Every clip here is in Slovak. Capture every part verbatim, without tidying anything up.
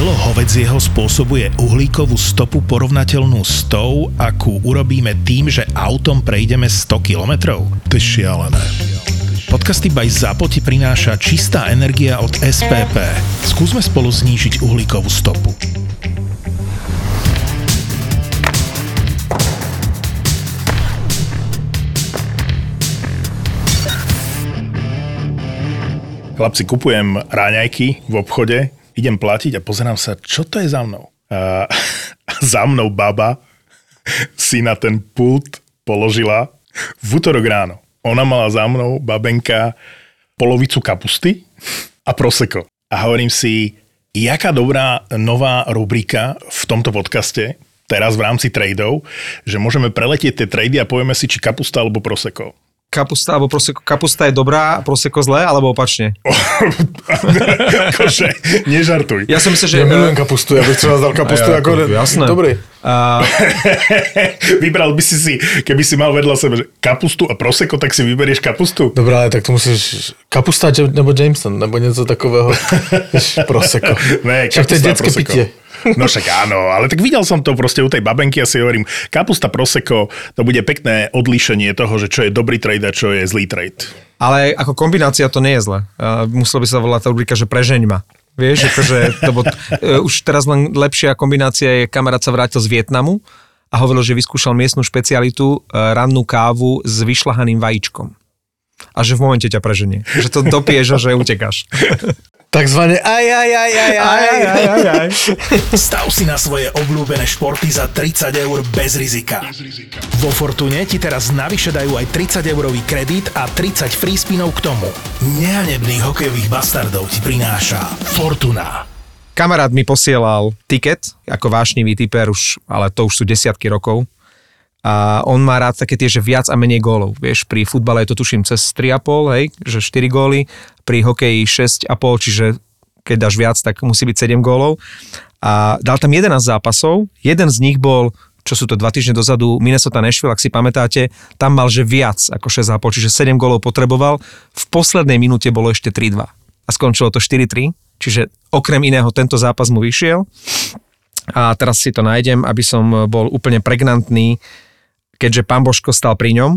Kilo hovedzieho spôsobuje uhlíkovú stopu porovnateľnú s tou, akú urobíme tým, že autom prejdeme sto kilometrov. To je šialené. Podcasty by Zapoti prináša čistá energia od es pé pé. Skúsme spolu znížiť uhlíkovú stopu. Chlapci, kupujem ráňajky v obchode. Idem platiť a pozerám sa, čo to je za mnou. A, a za mnou baba si na ten pult položila v utorok ráno. Ona mala za mnou, babenka, polovicu kapusty a prosecco. A hovorím si, jaká dobrá nová rubrika v tomto podcaste, teraz v rámci tradeov, že môžeme preletieť tie trady a povieme si, či kapusta alebo prosecco. Kapusta, alebo prosecco, kapusta je dobrá, prosecco zlé, alebo opačne? Kože, nežartuj. Ja som myslel, že... Ja milujem kapustu, ja by som vás dal kapustu, ja, ako... Jasné. Dobrý. Uh... Vybral by si si, keby si mal vedľa sebe kapustu a prosecco, tak si vyberieš kapustu. Dobre, ale tak to musíš... Kapusta nebo Jameson, nebo nieco takového. Prosecco. Ne, kapusta, to je detské pitie. No však áno, ale tak videl som to proste u tej babenky a si hovorím, kapusta, prosecco, to bude pekné odlíšenie toho, že čo je dobrý trade a čo je zlý trade. Ale ako kombinácia to nie je zle. Uh, musela by sa volať tá rubrika, že prežeň ma. Vieš, akože to bol, uh, už teraz len lepšia kombinácia je, kamarát sa vrátil z Vietnamu a hovoril, že vyskúšal miestnu špecialitu, uh, rannú kávu s vyšľahaným vajíčkom. A že v momente ťa preženie. Že to dopiješ a že utekáš. Takzvané aj, aj, aj, aj, aj, aj, aj, aj, aj. Stav si na svoje obľúbené športy za tridsať eur bez rizika. Bez rizika. Vo Fortune ti teraz navyše dajú aj tridsať eurový kredit a tridsať free spinov k tomu. Nehanebných hokejových bastardov ti prináša Fortuna. Kamarát mi posielal tiket, ako vášnivý typer už, ale to už sú desiatky rokov. A on má rád také tie, že viac a menej gólov. Vieš, pri futbale je to tuším cez tri a pol, hej, že štyri góly, pri hokeji šesť a pol, čiže keď dáš viac, tak musí byť sedem gólov. A dal tam jedenásť zápasov, jeden z nich bol, čo sú to dva týždne dozadu, Minnesota Nashville, ak si pamätáte, tam mal, že viac ako šesť a pol, čiže sedem gólov potreboval. V poslednej minúte bolo ešte tri dva a skončilo to štyri tri, čiže okrem iného tento zápas mu vyšiel. A teraz si to nájdem, aby som bol úplne pregnantný, keďže pán Božko stal pri ňom,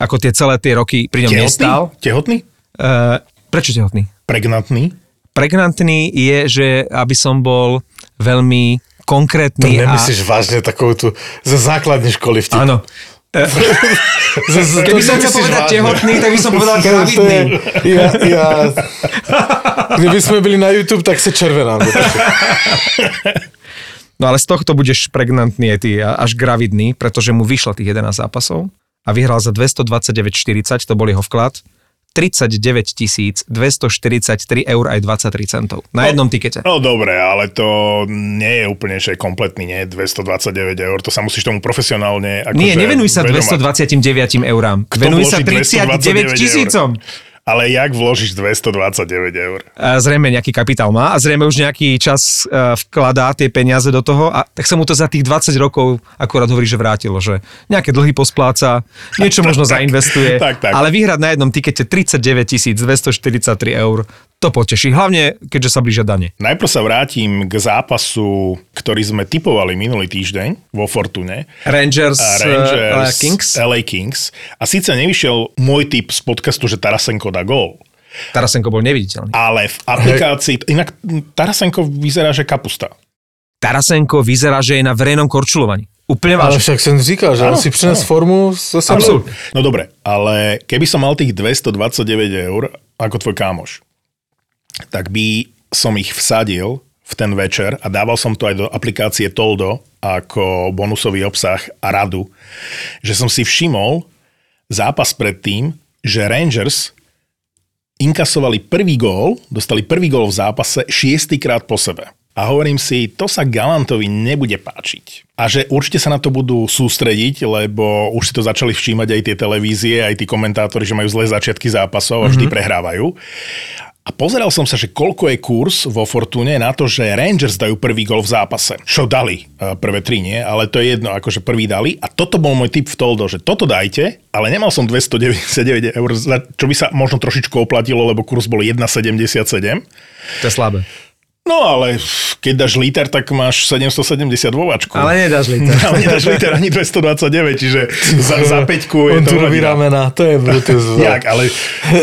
ako tie celé tie roky pri ňom tehotný? Nestal. Tehotný? Uh, prečo tehotný? Pregnantný? Pregnantný je, že aby som bol veľmi konkrétny. To nemyslíš a... vážne takú tú zo základnej školy vtip. Áno. Keby som chcel povedať vážne. Tehotný, tak by som povedal gravidný. Ja, ja... Kdyby sme byli na YouTube, tak sa červenám. No ale z tohto budeš pregnantný aj ty, až gravidný, pretože mu vyšlo tých jedenásť zápasov a vyhral za dvestodvadsaťdeväť štyridsať, to bol jeho vklad, tridsaťdeväť tisíc dvestoštyridsaťtri eur aj dvadsaťtri centov na jednom tikete. No, no dobre, ale to nie je úplne, že je kompletný, nie? dvestodvadsaťdeväť eur, to sa musíš tomu profesionálne... Ako nie, nevenuj sa vedomať. dvestodvadsaťdeväť eurám, kto venuj sa tridsaťdeväť tisícom. Ale jak vložíš dvestodvadsaťdeväť eur? Zrejme nejaký kapitál má a zrejme už nejaký čas vkladá tie peniaze do toho a tak sa mu to za tých dvadsať rokov akurát hovorí, že vrátilo, že nejaké dlhy pospláca, niečo tak, možno tak, zainvestuje, tak, tak. Ale vyhrať na jednom tikete tridsaťdeväť tisíc dvestoštyridsaťtri eur, to poteší, hlavne keďže sa blížia dane. Najprv sa vrátim k zápasu, ktorý sme tipovali minulý týždeň vo Fortune. Rangers, Rangers el ej Kings. el ej Kings. A síce nevyšiel môj tip z podcastu, že Tarasenko dá gól. Tarasenko bol neviditeľný. Ale v aplikácii... Inak Tarasenko vyzerá, že kapusta. Tarasenko vyzerá, že je na verejnom korčulovaní. Úplne vážne. Ale však som říkal, že áno, si prines formu so sebou. No dobre, ale keby som mal tých dvestodvadsaťdeväť eur ako tvoj kámoš, tak by som ich vsadil v ten večer a dával som to aj do aplikácie Toldo ako bonusový obsah a radu, že som si všimol zápas predtým, že Rangers inkasovali prvý gól, dostali prvý gól v zápase šiestýkrát po sebe. A hovorím si, to sa Galantovi nebude páčiť. A že určite sa na to budú sústrediť, lebo už si to začali všímať aj tie televízie, aj tí komentátori, že majú zlé začiatky zápasov a vždy mm-hmm. prehrávajú. A pozeral som sa, že koľko je kurz vo Fortune na to, že Rangers dajú prvý gól v zápase. Čo dali? Prvé tri nie, ale to je jedno, akože prvý dali. A toto bol môj tip v Toldo, že toto dajte, ale nemal som dvestodeväťdesiatdeväť eur, čo by sa možno trošičku oplatilo, lebo kurz bol jedna sedemdesiatsedem. To je slabé. No ale keď dáš liter, tak máš sedemstosedemdesiat vovačku. Ale nedáš liter. Ale nedáš liter ani dvestodvadsaťdeväť, čiže za, za päťku je on to rovina. Ramena, to je brutus. Jak, ale,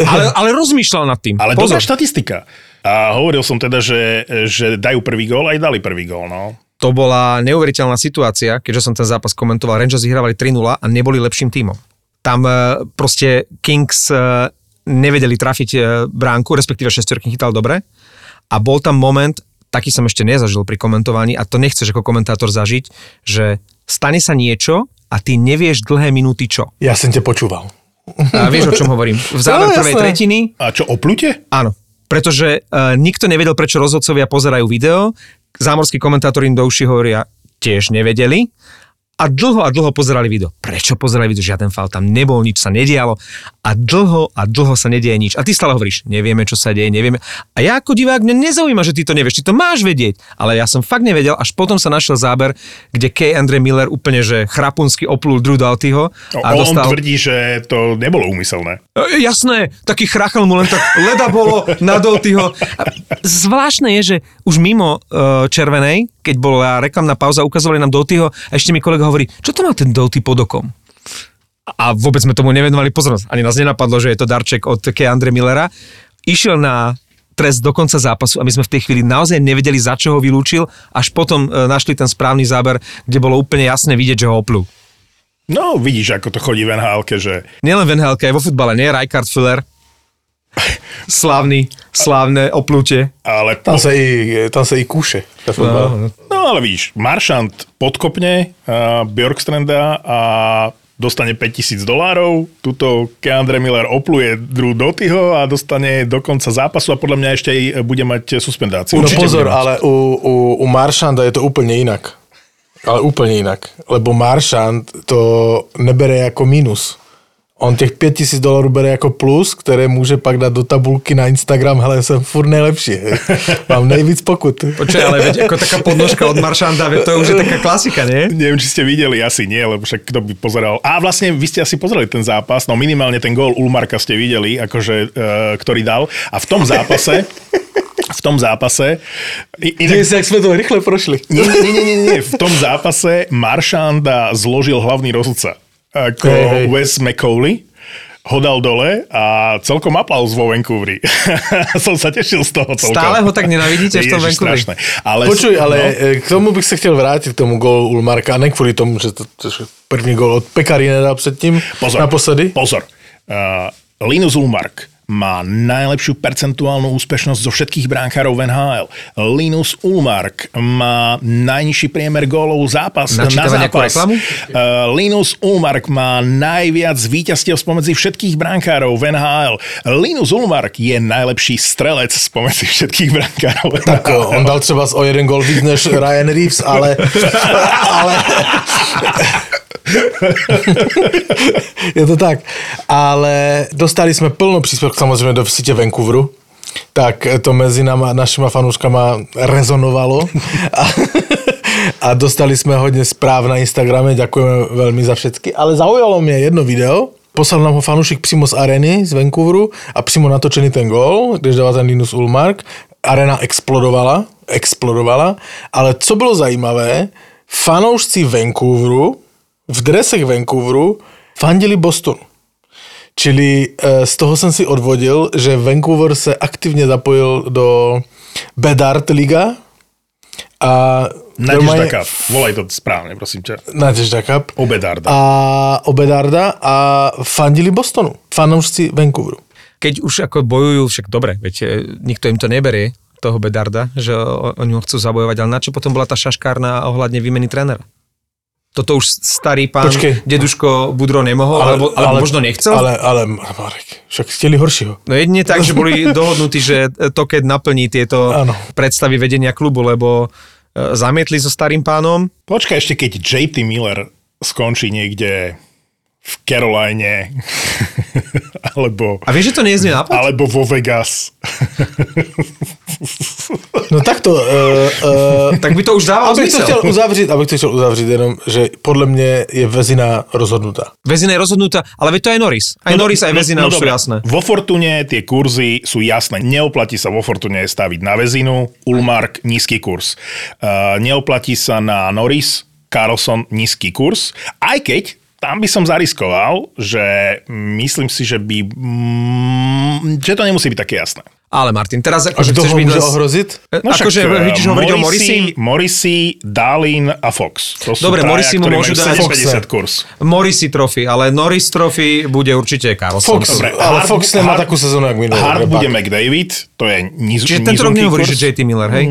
ale, ale rozmýšľal nad tým. Ale dobrá štatistika. A hovoril som teda, že, že dajú prvý gól, aj dali prvý gól, no. To bola neuveriteľná situácia, keďže som ten zápas komentoval. Rangers vyhrávali tri nula a neboli lepším tímom. Tam proste Kings nevedeli trafiť bránku, respektíve šestorky chytal dobre. A bol tam moment, taký som ešte nezažil pri komentovaní, a to nechceš ako komentátor zažiť, že stane sa niečo a ty nevieš dlhé minúty čo. Ja som ťa počúval. A vieš, o čom hovorím. V záver no, prvej tretiny. A čo, o plute? Áno. Pretože uh, nikto nevedel, prečo rozhodcovia pozerajú video. Zámorskí komentátori im do uši hovoria, tiež nevedeli. A dlho a dlho pozerali video. Prečo pozerali video? Žiaden faul tam nebol, nič sa nedialo. A dlho a dlho sa nedieje nič. A ty stále hovoríš, nevieme, čo sa deje, nevieme. A ja ako divák, mňa nezaujíma, že ty to nevieš, ty to máš vedieť. Ale ja som fakt nevedel, až potom sa našiel záber, kde K. Andre Miller úplne, že chrapunsky oplul Drew Doughtyho. A on dostal... tvrdí, že to nebolo úmyselné. E, jasné, taký chrachal mu len tak leda bolo na Doughtyho. Zvláštne je, že už mimo e, červenej, keď bola reklamná pauza, ukazovali nám Doughtyho a ešte mi kolega hovorí, čo to má ten Doughty pod okom? A vôbec sme tomu nevenovali pozornosť. Ani nás nenapadlo, že je to darček od K. Andre Millera. Išiel na trest do konca zápasu a my sme v tej chvíli naozaj nevedeli, za čo ho vylúčil. Až potom našli ten správny záber, kde bolo úplne jasné vidieť, že ho oplú. No, vidíš, ako to chodí v en há elke, že... Nielen v en há elke, aj vo futbale, nie? Rijkaard, Füller. Slávny, slávne oplúte. Ale po... tam, sa i, tam sa i kúše. No, no ale vidíš, Marchand podkopne uh, Bjorkstranda a dostane päťtisíc dolárov, tuto Keandre Miller opluje Drew Doughtyho a dostane do konca zápasu a podľa mňa ešte aj bude mať suspendáciu. No určite pozor, ale u, u, u Marchanda je to úplne inak. Ale úplne inak. Lebo Marchand to nebere ako minus. On těch päťtisíc dolárov bere jako plus, které může pak dát do tabulky na Instagram, hele, jsem furt nejlepší. Mám nejvíc pokut. Počkej, ale veď, ako taká podnožka od Marchanda, to je už je taká klasika, nie? Neviem, či ste videli, asi nie, lebo však kto by pozeral. A vlastne vy ste asi pozerali ten zápas, no minimálne ten gól Ulmarka ste videli, akože, e, ktorý dal. A v tom zápase... V tom zápase... Inak si, ak sme to rýchle prošli. Nie, nie, nie, nie, nie. V tom zápase Marchanda zložil hlavný rozhodca. Ako hey, hey. Wes McCauley ho dal dole a celkom aplauz vo Vancouveri. Som sa tešil z toho celkom. Stále ho tak nenávidíte v tom Vancouveri. Ale... Počuj, ale no. K tomu bych sa chcel vrátiť, k tomu gólu Ulmarka, ne kvôli tomu, že to, to, to první gól od Pekarina dá predtým naposledy. Pozor, uh, Linus Ulmark má najlepšiu percentuálnu úspešnosť zo všetkých bránkárov v en há el. Linus Ulmark má najnižší priemer gólov zápas Načítava na zápas. Linus Ulmark má najviac víťazstiev spomedzi všetkých bránkárov v en há el. Linus Ulmark je najlepší strelec spomedzi všetkých bránkárov. Tak on dal třeba o jeden gól víc než Ryan Reeves, ale... ale... Je to tak. Ale dostali jsme plno příspěvku samozřejmě do sítě Vancouveru. Tak to mezi náma, našima fanouškama rezonovalo. A, a dostali jsme hodně zpráv na Instagrame. Ďakujeme velmi za všetky. Ale zaujalo mě jedno video. Poslal nám ho fanoušek přímo z areny, z Vancouveru. A přímo natočený ten gól, když dával ten Linus Ulmark. Arena explodovala. Explodovala. Ale co bylo zajímavé, fanoušci Vancouveru v dresech Vancouveru fandili Bostonu. Čili e, z toho jsem si odvodil, že Vancouver se aktivně zapojil do Bedard Liga a Nadežda Cup. Volaj to správně, prosím tě. Nadežda Cup. O Bedarda. A o Bedarda a fandili Bostonu. Fanoušci Vancouveru. Keď už ako bojujú, však dobre, viete, nikto im to neberie, toho Bedarda, že oni ho chcú zabojovať, ale načo potom bola tá šaškárna ohľadne výmeny trénera? Toto už starý pán Počkej. Deduško Budro nemohol, ale, alebo, alebo ale, možno nechcel? Ale, ale Marek, však chceli horšieho. No jedine tak, že boli dohodnutí, že to, keď naplní tieto ano. Predstavy vedenia klubu, lebo zamietli so starým pánom. Počkaj ešte, keď jé té Miller skončí niekde v Caroline, alebo... A vieš, že to neznie nápad? Alebo vo Vegas. No takto... Uh, uh, tak by to už dávalo zmysel. Aby to chcel uzavrieť, jenom, že podľa mňa je Vezina rozhodnutá. Vezina je rozhodnutá, ale veď to aj Norris. Aj no, Norris, aj Vezina no, už no, sú jasné. Vo Fortune tie kurzy sú jasné. Neoplatí sa vo Fortune staviť na Vezinu. Ulmark, nízky kurz. Uh, neoplatí sa na Norris. Carlson, nízky kurz. Aj keď... Tam by som zariskoval, že myslím si, že by... že to nemusí byť také jasné. Ale Martin, teraz akože chceš byť... Môže ohroziť? No akože vidíš hovoriť o Morrissey? Morrissey, Darlin a Fox. To sú dobre, Morrissey mu môžu dať sedemdesiat kurz. Morrissey trofy, ale Norris trofy bude určite Carlson. Fox, dobre, ale Hard, Fox nemá Hard, takú sezónu, jak minulý. Hard bude McDavid, to je nízký kurz. Čiže tento rok nehovoríš, že jé té Miller, hej?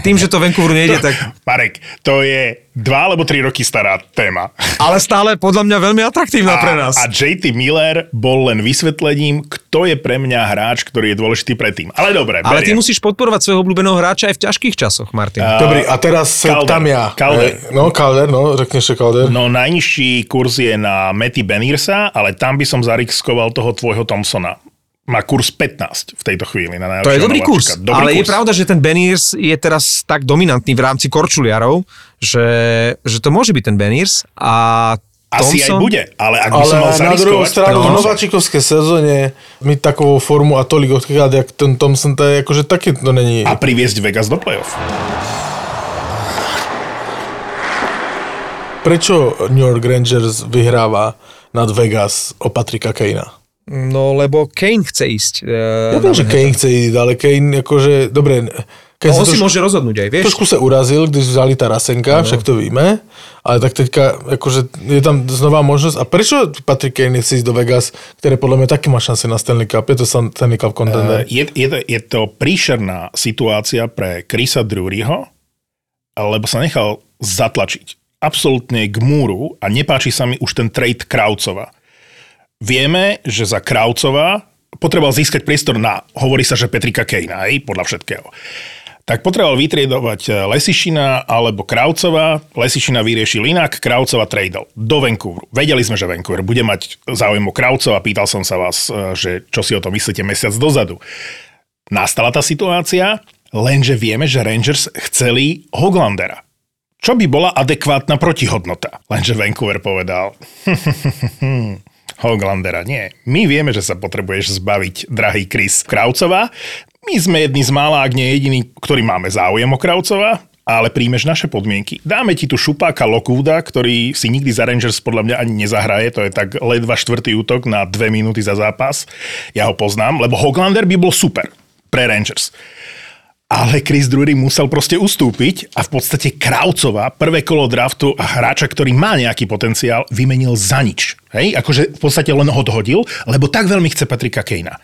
Tým, že to Vancouver nejde, tak... Marek, to je... Dva alebo tri roky stará téma. Ale stále podľa mňa veľmi atraktívna a, pre nás. A jé té Miller bol len vysvetlením, kto je pre mňa hráč, ktorý je dôležitý pre tým. Ale dobre. Ale beriem. Ty musíš podporovať svojho obľúbeného hráča aj v ťažkých časoch, Martin. Uh, Dobrý, a teraz Calder, tam ja. Calder. No, Calder, no, řekneš, že Calder. No, najnižší kurz je na Matty Benirsa, ale tam by som zariskoval toho tvojho Thompsona. Má kurz pätnásť v tejto chvíli. Na to je dobrý kurz, ale kurs. Je pravda, že ten Beniers je teraz tak dominantný v rámci korčuliarov, že, že to môže byť ten Beniers a Thompson... Asi aj bude, ale ak by som mal zariskovať... Ale na druhou stranu v nováčikovskej sezóne mi takovou formu a tolik odkrát, jak ten Thompson, to je akože také to není... A priviesť Vegas do playoff. Prečo New York Rangers vyhráva nad Vegas o Patricka Kanea? No, lebo Kane chce ísť. E, ja viem, že Kane chce ísť, ale Kane akože, dobre... Kane no, on si troš... môže rozhodnúť aj, vieš? Trošku sa urazil, když vzali Tarasenka, no. Však to víme, ale tak teďka, akože, je tam znova možnosť. A prečo Patrick Kane nechce ísť do Vegas, ktoré podľa mňa taky má šance na Stanley Cup? Je to Stanley Cup contender? Uh, je, je, to, je to príšerná situácia pre Chrisa Druryho, lebo sa nechal zatlačiť absolútne k múru a nepáči sa mi už ten trade Kravcova. Vieme, že za Kravcova potreboval získať priestor na, hovorí sa, že Patricka Kanea, podľa všetkého. Tak potreboval vytriedovať Lesišina alebo Kravcova. Lesišina vyriešil inak, Kravcova tradeol do Vancouveru. Vedeli sme, že Vancouver bude mať záujem o Kravcova. Pýtal som sa vás, že čo si o tom myslíte mesiac dozadu. Nastala tá situácia, lenže vieme, že Rangers chceli Hoglandera. Čo by bola adekvátna protihodnota? Lenže Vancouver povedal... Hoglandera nie. My vieme, že sa potrebuješ zbaviť, drahý Chris, Kravcova. My sme jedni z mála, ak nie jediní, ktorí máme záujem o Kravcova, ale príjmeš naše podmienky. Dáme ti tu šupáka Lockwoda, ktorý si nikdy za Rangers podľa mňa ani nezahraje, to je tak ledva štvrtý útok na dve minúty za zápas. Ja ho poznám, lebo Hoglander by bol super pre Rangers. Ale Chris Drury musel proste ustúpiť a v podstate Kravcova, prvé kolo draftu a hráča, ktorý má nejaký potenciál, vymenil za nič. Hej? Akože v podstate len ho odhodil, lebo tak veľmi chce Patricka Kanea.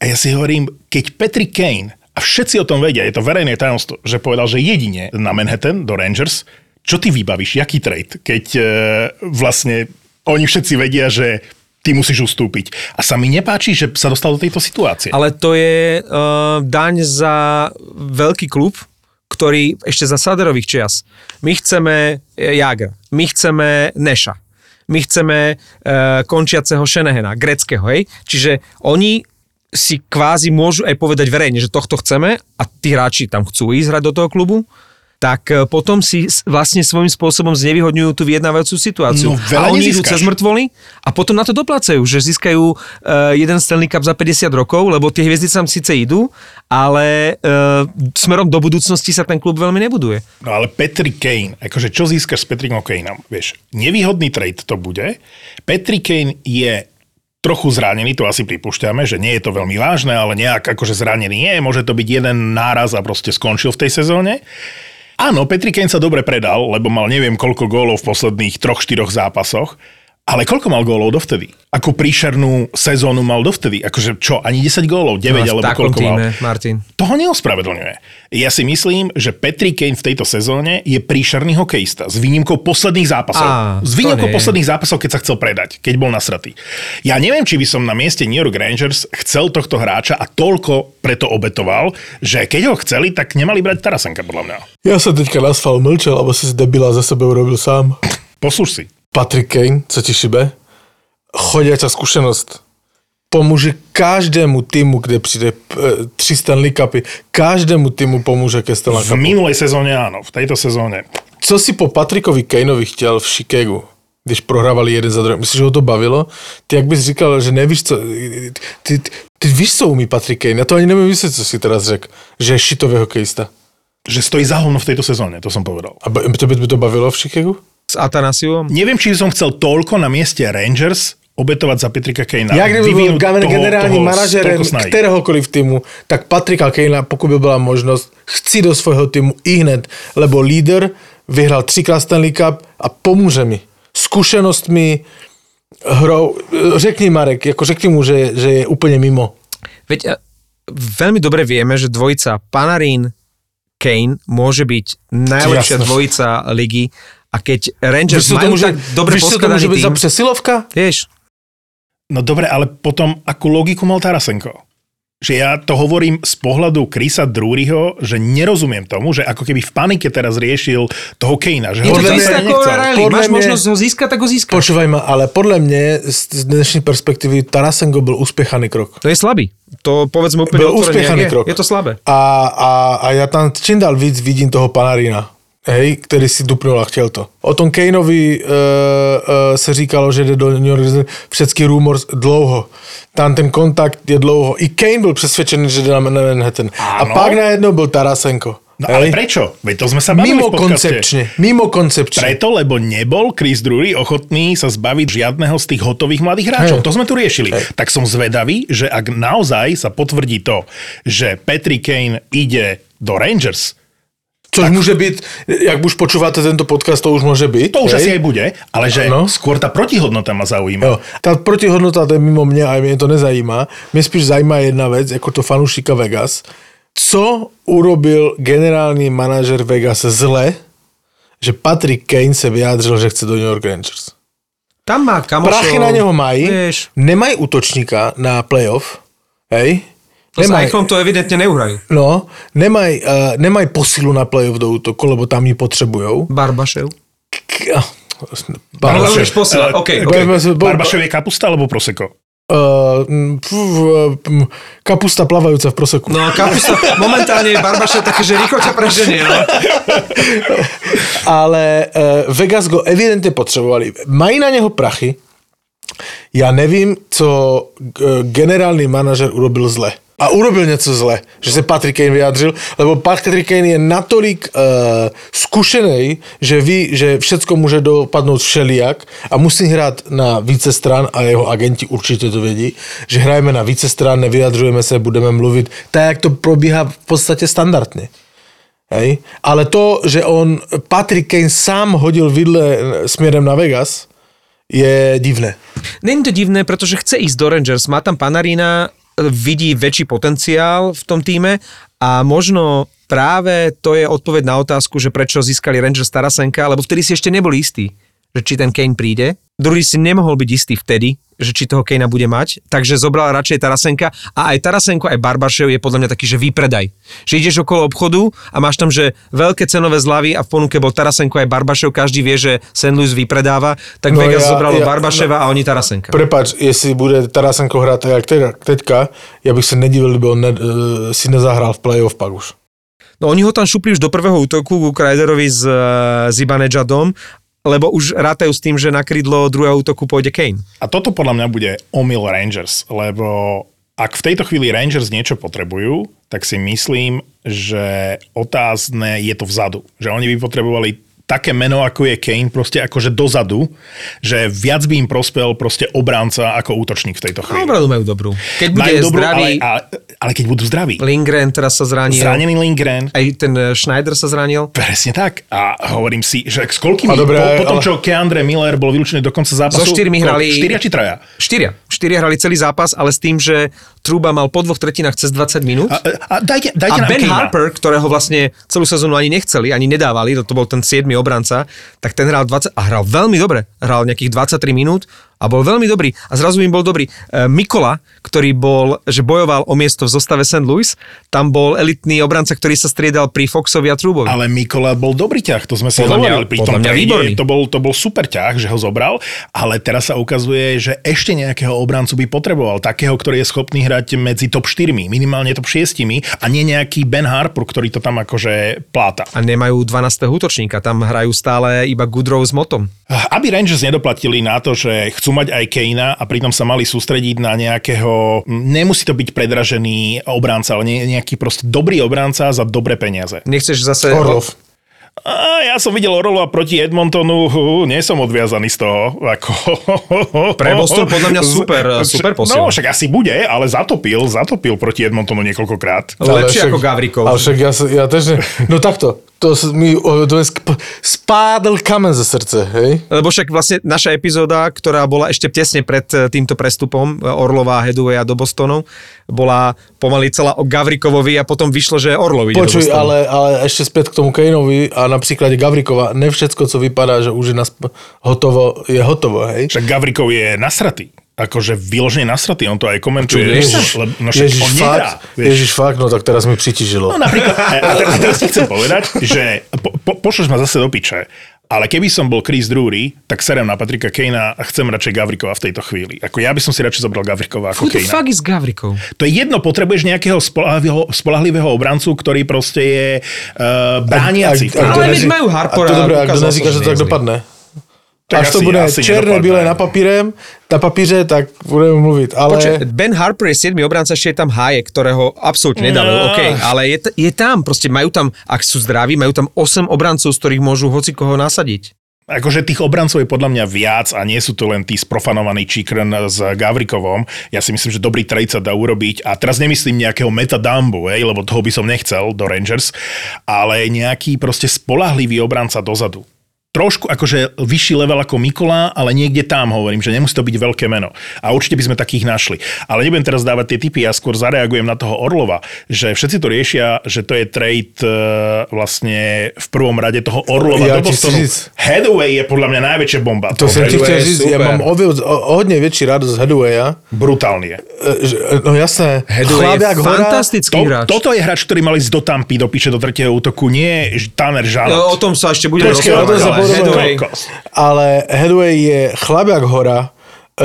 A ja si hovorím, keď Patrick Kane, a všetci o tom vedia, je to verejné tajomstvo, že povedal, že jedine na Manhattan do Rangers, čo ty vybavíš, jaký trade, keď e, vlastne oni všetci vedia, že... Ty musíš ustúpiť. A sa mi nepáči, že sa dostal do tejto situácie. Ale to je uh, daň za veľký klub, ktorý ešte za Saderových čias. My chceme Jágra, my chceme Neša, my chceme uh, končiaceho Šenehena, greckého, hej. Čiže oni si kvázi môžu aj povedať verejne, že tohto chceme a tí hráči tam chcú ísť hrať do toho klubu. Tak potom si vlastne svojím spôsobom znevýhodňujú tú vyjednávajúcu situáciu. No, a oni idú cez mŕtvoly a potom na to doplacajú, že získajú jeden Stanley Cup za päťdesiat rokov, lebo tie hviezdy tam síce idú, ale e, smerom do budúcnosti sa ten klub veľmi nebuduje. No ale Patrick Kane, akože čo získaš s Patrickom Kaneom? Vieš, nevýhodný trade to bude. Patrick Kane je trochu zranený, to asi pripúšťame, že nie je to veľmi vážne, ale nejak akože zranený je, môže to byť jeden náraz a proste skončil v tej sezóne. Áno, Patrick Kane sa dobre predal, lebo mal neviem koľko gólov v posledných troch štyroch zápasoch, ale koľko mal gólov dovtedy? Akú príšernú sezónu mal dovtedy? Akože čo, ani desať gólov, deväť no, alebo koľko týme, mal? Martin. Toho neospravedlňuje. Ja si myslím, že Patrick Kane v tejto sezóne je príšerný hokejista s výnimkou posledných zápasov. Á, s výnimkou posledných zápasov, keď sa chcel predať, keď bol nasratý. Ja neviem, či by som na mieste New York Rangers chcel tohto hráča a toľko preto obetoval, že keď ho chceli, tak nemali brať Tarasenka, podľa mňa. Ja sa teďka nasval mlčal, alebo si debila za sebe urobil sám. Poslúš si. Patrick Kane, co ti šibe? chodiaca zkušenost. Pomůže každému týmu, kde přijde tři Stanley Cupy. Každému týmu pomůže ke Stanley Cupu. V minulej sezóne áno, v tejto sezóne. Co si po Patrickovi Kaneovi chtěl v Chicagu, když prohrávali jeden za druhým? Myslíš, že ho to bavilo? Ty jak bys říkal, že nevíš, co... Ty, ty, ty víš, co umí Patrick Kane. Ja to ani neviem mysliť, co si teraz řekl. Že je šitový hokejista. Že stojí za hovno v tejto sezóne, to som povedal. A by, to by to bavilo v Chicagu? S Atanasiom? Neviem, či som chcel toľko na mieste Rangers obetovať za Patricka Kanea. Ja kdyby byl generálnym manažerem ktoréhokoliv týmu, tak Patricka Kanea, pokud by bola možnosť, chci do svojho týmu i hned, lebo líder vyhral třikrát Stanley Cup a pomôže mi. Skúsenostmi, hrou. Řekni Marek, ako řekni mu, že, že je úplne mimo. Veď veľmi dobre vieme, že dvojica Panarin, Kane môže byť najlepšia Jasne. Dvojica ligy. A keď Rangers to majú to môže, tak dobre poskladaný tým... Víš, to môže byť za přesilovka? Vieš. No dobre, ale potom akú logiku mal Tarasenko? Že ja to hovorím z pohľadu Chrisa Druryho, že nerozumiem tomu, že ako keby v panike teraz riešil toho Kanea. Že je to čistá kovarali. Máš mne... možnosť ho získať, tak ho získať. Počúvaj ma, ale podľa mňa z dnešnej perspektívy Tarasenko bol úspiechaný krok. To je slabý. To povedzme úplne otvorene. Je, je to slabé. A, a, a ja tam čím dál víc vidím toho Panarina. Hej, ktorý si dupnul a chtěl to. O tom Kaneovi e, e, se říkalo, že jde do New York všetky rumor dlouho. Tam ten kontakt je dlouho. I Kane byl přesvědčený, že jde na Manhattan. Áno. A pak najednou byl Tarasenko. No ale prečo? Veď to sme sa bavili mimo v podcaste. Koncepčne, mimo koncepčne. Preto, lebo nebol Chris Drury ochotný sa zbaviť žiadneho z tých hotových mladých hráčov. Hey. To sme tu riešili. Hey. Tak som zvedavý, že ak naozaj sa potvrdí to, že Patrick Kane ide do Rangers, což tak. Môže byť, jak už počúvate tento podcast, to už môže byť. To už hej? asi aj bude, ale že ano. Skôr tá protihodnota ma zaujíma. Jo, tá protihodnota to je mimo mňa a mne to nezajíma. Mne spíš zajíma jedna vec, ako to fanúšika Vegas. Co urobil generálny manažer Vegas zle, že Patrick Kane sa vyjádřil, že chce do New York Rangers? Tam má kamošov. Prachy na neho mají, vieš. Nemají útočníka na playoff, hej? To nemaj, s Eichom to evidentne neuhrajú. No, nemaj, uh, nemaj posilu na play-off do útoku, lebo tam ji potrebujú. Barbašev. K- Barbašev. Barbašev. Okay, okay. Barbašev je kapusta alebo proseko? Uh, kapusta plavajúca v proseku. No, kapusta momentálne je Barbašev také, že rýchlo ťa preženie. No. Ale uh, Vegas go evidentne potrebovali. Mají na neho prachy. Ja nevím, co generálny manažer urobil zle. A urobil něco zle, že se Patrick Kane vyjádřil, lebo Patrick Kane je natolik uh, zkušenej, že ví, že všecko může dopadnout všelijak a musí hrát na více stran a jeho agenti určitě to vědí, že hrajeme na více stran, nevyjadřujeme se, budeme mluvit, tak jak to probíhá v podstatě standardně. Hej? Ale to, že on Patrick Kane sám hodil vidle směrem na Vegas, je divné. Není to divné, pretože chce ísť do Rangers. Má tam Panarina, vidí väčší potenciál v tom týme a možno práve to je odpoveď na otázku, že prečo získali Rangers Tarasenka, lebo vtedy si ešte nebol istý, že či ten Kane príde. Druhý si nemohol byť istý vtedy, že či toho Kanea bude mať, takže zobral radšej Tarasenka a aj Tarasenko, aj Barbašev je podľa mňa taký, že výpredaj. Že ideš okolo obchodu a máš tam, že veľké cenové zľavy a v ponuke bol Tarasenko aj Barbašev, každý vie, že Saint Louis vypredáva, tak no Vegas ja, zobralo ja, Barbaševa no, a oni Tarasenka. Prepáč, jestli bude Tarasenko hrať tak jak teďka, ja bych sa nedivil, lebo on ne, si nezahral v play-off pak už. No oni ho tam šupli už do prvého útoku ku Kreiderovi s Zibanejadom, lebo už rátajú s tým, že na krídlo druhého útoku pôjde Kane. A toto podľa mňa bude omyl Rangers, lebo ak v tejto chvíli Rangers niečo potrebujú, tak si myslím, že otázne je to vzadu. Že oni by potrebovali také meno, ako je Kane, proste akože dozadu, že viac by im prospel proste obránca ako útočník v tejto chvíli. Obranu majú dobrú. Keď bude dobrú, zdravý. Ale, ale, ale keď budú zdraví. Lindgren teraz sa zranil. Zranený Lindgren. Aj ten Schneider sa zranil. Presne tak. A hovorím si, že s koľkými... Po, po tom, čo Keandre Miller bol vylúčený do konca zápasu... So štyrmi hrali... Štyria či traja? Štyria. Štyria hrali celý zápas, ale s tým, že Truba mal po dvoch tretinách cez dvadsať minút. A, a, dajte, dajte a Ben Kane. Harper, ktorého vlastne celú sezónu ani nechceli, ani nedávali, to bol ten siedmy obranca, tak ten hral dvadsať a hral veľmi dobre. Hral nejakých dvadsaťtri minút a bol veľmi dobrý a zrazu im bol dobrý. Mikola, ktorý bol, že bojoval o miesto v zostave Saint Louis, tam bol elitný obranca, ktorý sa striedal pri Foxovi a Troubovi. Ale Mikola bol dobrý ťah, to sme si hovorili. Pri tom trade to bol, to bol super ťah, že ho zobral, ale teraz sa ukazuje, že ešte nejakého obrancu by potreboval, takého, ktorý je schopný hrať medzi top štyri, minimálne top šesť a nie nejaký Ben Harper, ktorý to tam akože pláta. A nemajú dvanásteho útočníka, tam hrajú stále iba Goodrow s Motom. Aby Rangers nedoplatili na to, že chcú mať aj Kanea a pritom sa mali sústrediť na nejakého, nemusí to byť predražený obránca, ale nejaký proste dobrý obránca za dobré peniaze. Nechceš zase... Orlov. A ja som videl Orlova proti Edmontonu, nie som odviazaný z toho. Ako... Pre Boston podľa mňa super, super posiel. No, však asi bude, ale zatopil, zatopil proti Edmontonu niekoľkokrát. Lepšie však, ako Gavrikov. Ale však ja, ja tež ne... No takto. To mi spádl kamen ze srdce, hej? Lebo však vlastne naša epizóda, ktorá bola ešte tesne pred týmto prestupom Orlova a Hathawaya do Bostonu, bola pomaly celá o Gavrikovovi a potom vyšlo, že Orlov ide do Bostonu. Počuj, ale, ale ešte späť k tomu Kaneovi a napríklad Gavrikova, ne všetko, co vypadá, že už je nasp- hotovo, je hotovo, hej? Však Gavrikov je nasratý. Akože vyloženie nasratý, on to aj komentuje. Ježiš, lebo, no Ježiš, on nehrá, fakt, Ježiš fakt, no tak teraz mi pritížilo. No napríklad, a teraz, teraz ti chcem povedať, že po, po, pošleš ma zase do piče, ale keby som bol Chris Drury, tak serem na Patricka Kanea a chcem radšej Gavrikova v tejto chvíli. Ako ja by som si radšej zobral Gavrikova ako Kanea. Who the fuck is Gavrikov? To je jedno, potrebuješ nejakého spolahlivého obrancu, ktorý proste je uh, brániaci. Ale my majú Harpora. A to dobré, ak to nazýka, že to tak dopadne. Tak až asi, to bude černé-biele na papíre, na papíře, tak budeme mluviť. Ale... Počuť, Ben Harper je siedmy obránca, ešte je tam Hayek, ktorého absolútne nedal, no. OK, ale je, t- je tam, proste majú tam, ak sú zdraví, majú tam osem obrancov, z ktorých môžu hoci koho nasadiť. Akože tých obrancov je podľa mňa viac a nie sú to len tí sprofanovaní Čikrn s Gavrikovom. Ja si myslím, že dobrý trade sa dá urobiť a teraz nemyslím nejakého metadambu, hej, lebo toho by som nechcel do Rangers, ale nejaký proste spolahlivý obranca dozadu. Trošku akože vyšší level ako Mikola, ale niekde tam hovorím, že nemusí to byť veľké meno. A určite by sme takých našli. Ale nebudem teraz dávať tie tipy, ja skôr zareagujem na toho Orlova, že všetci to riešia, že to je trade vlastne v prvom rade toho Orlova ja, do Bostonu. Hathaway je podľa mňa najväčšia bomba. To som ti chcel říct, ja mám o, o, hodne väčší radosť z Hathawaya. Brutálne je. No jasné. Hathaway je fantastický to, hráč. Toto je hráč, ktorý mal ísť do Tampy, do piče, do tretieho útoku, nie Tanner Žanot. No, o tom sa ešte budeme rozprávať. Hathaway. Ale Hathaway je chlapák hora, e,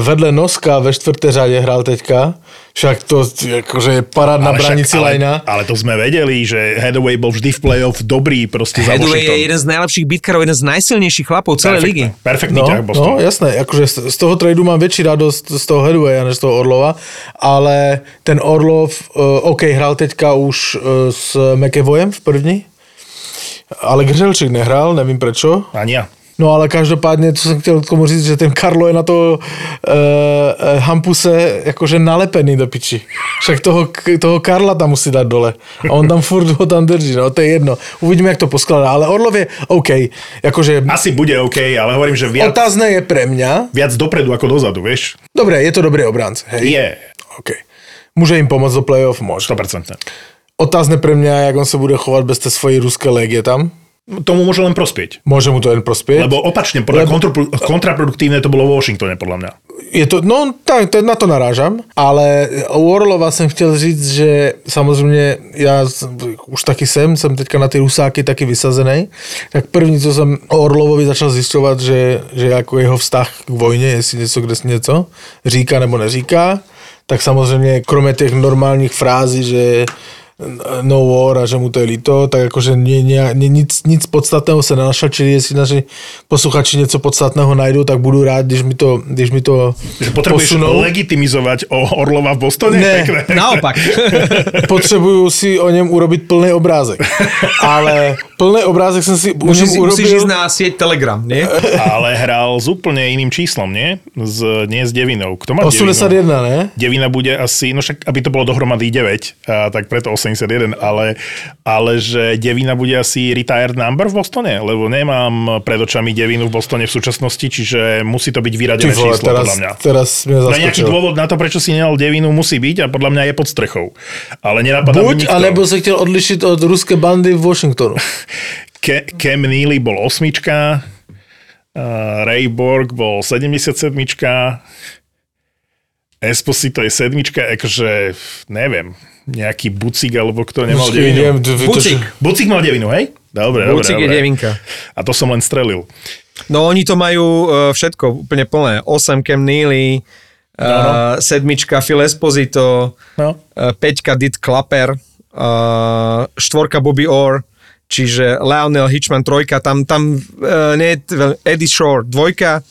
vedle Noska ve štvrté řadě hrál teďka, však to akože je parádna bránici lajna. Ale, ale to sme vedeli, že Hathaway bol vždy v playoff dobrý proste za Washington. Hathaway je jeden z najlepších bitkárov, jeden z najsilnejších chlapov celej ligy. Perfektný no, ťah Bostonu. No jasné, akože z, z toho tradu mám väčší radosť z toho Hathawaya než z toho Orlova, ale ten Orlov, e, ok, hral teďka už e, s McAvoyem v první. Ale Grželčík nehral, nevím prečo. Ani ja. No ale každopádne, co som chtěl tomu říct, že ten Karlo je na toho e, e, Hampuse jakože nalepený do piči. Však toho, toho Karla tam musí dať dole. A on tam furt ho tam drží, no to je jedno. Uvidíme, jak to poskladá, ale Orlov je OK. Jakože... Asi bude OK, ale hovorím, že viac... Otázne je pre mňa. Viac dopredu ako dozadu, vieš? Dobre, je to dobrý obránc, hej? Je. Yeah. OK. Môže im pomôcť do playoff? Môže. sto percent. Otázne pre mňa, jak on sa bude chovať bez tej svojej ruské legie tam. Tomu môže len prospieť. Môže mu to len prospieť. Lebo opačne, podľa Lebo... kontraproduktívne to bolo vo Washingtone, podľa mňa. Je to, no, tak, to, na to narážam, ale u Orlova som chtěl říct, že samozrejme, ja už taky sem, som teďka na tie rusáky taky vysazený, tak první, co som o Orlovovi začal zisťovať, že, že ako jeho vztah k vojne, jestli něco, kde si něco říká nebo neříká, tak samozrejme, kromě těch normálních frází, že no war a že mu to je líto, tak akože nie, nie, nic, nic podstatného sa nenašlo, čili jestli naši posluchači nieco podstatného najdú, tak budú rád, když mi to, když mi to potrebuješ posunou. Legitimizovať o Orlova v Bostone? Ne, pekne. Naopak. Potrebujú si o ňom urobiť plný obrázek. Ale plný obrázek som si Musí, musíš urobil... ísť na sieť Telegram, nie? Ale hral s úplne iným číslom, nie? Z, nie s devinou. Kto má osem jeden, ne? Devina bude asi, no však, aby to bolo dohromady deväť, a tak preto sedemdesiatjeden, ale, ale že devina bude asi retired number v Bostone, lebo nemám pred očami devinu v Bostone v súčasnosti, čiže musí to byť vyradené Čivo, číslo, teraz, podľa mňa. Teraz mňa zaskočil. Nejaký dôvod na to, prečo si nedal devinu, musí byť a podľa mňa je pod strechou. Ale nenapadá mi nikto. Buď, alebo sa chcel odlišiť od ruské bandy v Washingtonu. Ke, Cam Neely bol osmička, Ray Borg bol sedemdesiatsedmička, Esposito je sedmička, akože neviem, nejaký Bucik alebo kto nemal Bucik, devinu. Neviem, to, Bucik. To, Bucik mal devinu, hej? Dobre, Bucik dobre, je dobre. Devinka. A to som len strelil. No oni to majú uh, všetko úplne plné. osem Cam Neely, no, no. Uh, sedmička Phil Esposito, no. uh, peťka Dit Klapper, uh, štvorka Bobby Orr, čiže Lionel Hitchman trojka, tam, tam uh, nie, Eddie Shore dvojka,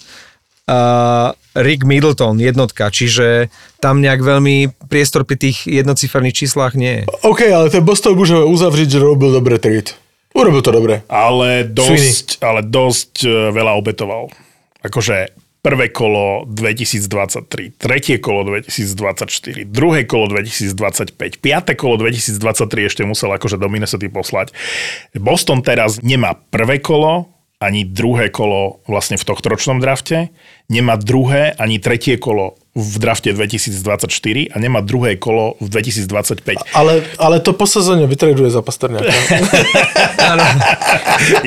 uh, Rick Middleton jednotka, čiže tam nejak veľmi priestor pri tých jednociferných číslach nie je. OK, ale ten Boston môžeme uzavrieť, že robil dobre trade. Urobil to dobre. Ale dosť, ale dosť veľa obetoval. Akože prvé kolo dvetisíctridsaťtri, tretie kolo dvetisíctridsaťštyri, druhé kolo dvetisíctridsaťpäť, piate kolo dvetisíctridsaťtri ešte musel akože do Minnesota poslať. Boston teraz nemá prvé kolo, ani druhé kolo vlastne v tohtoročnom drafte, nemá druhé ani tretie kolo v drafte dvetisíctridsaťštyri a nemá druhé kolo v dvetisíctridsaťpäť. Ale, ale to po sezóne vytreduje za Pasterňáka.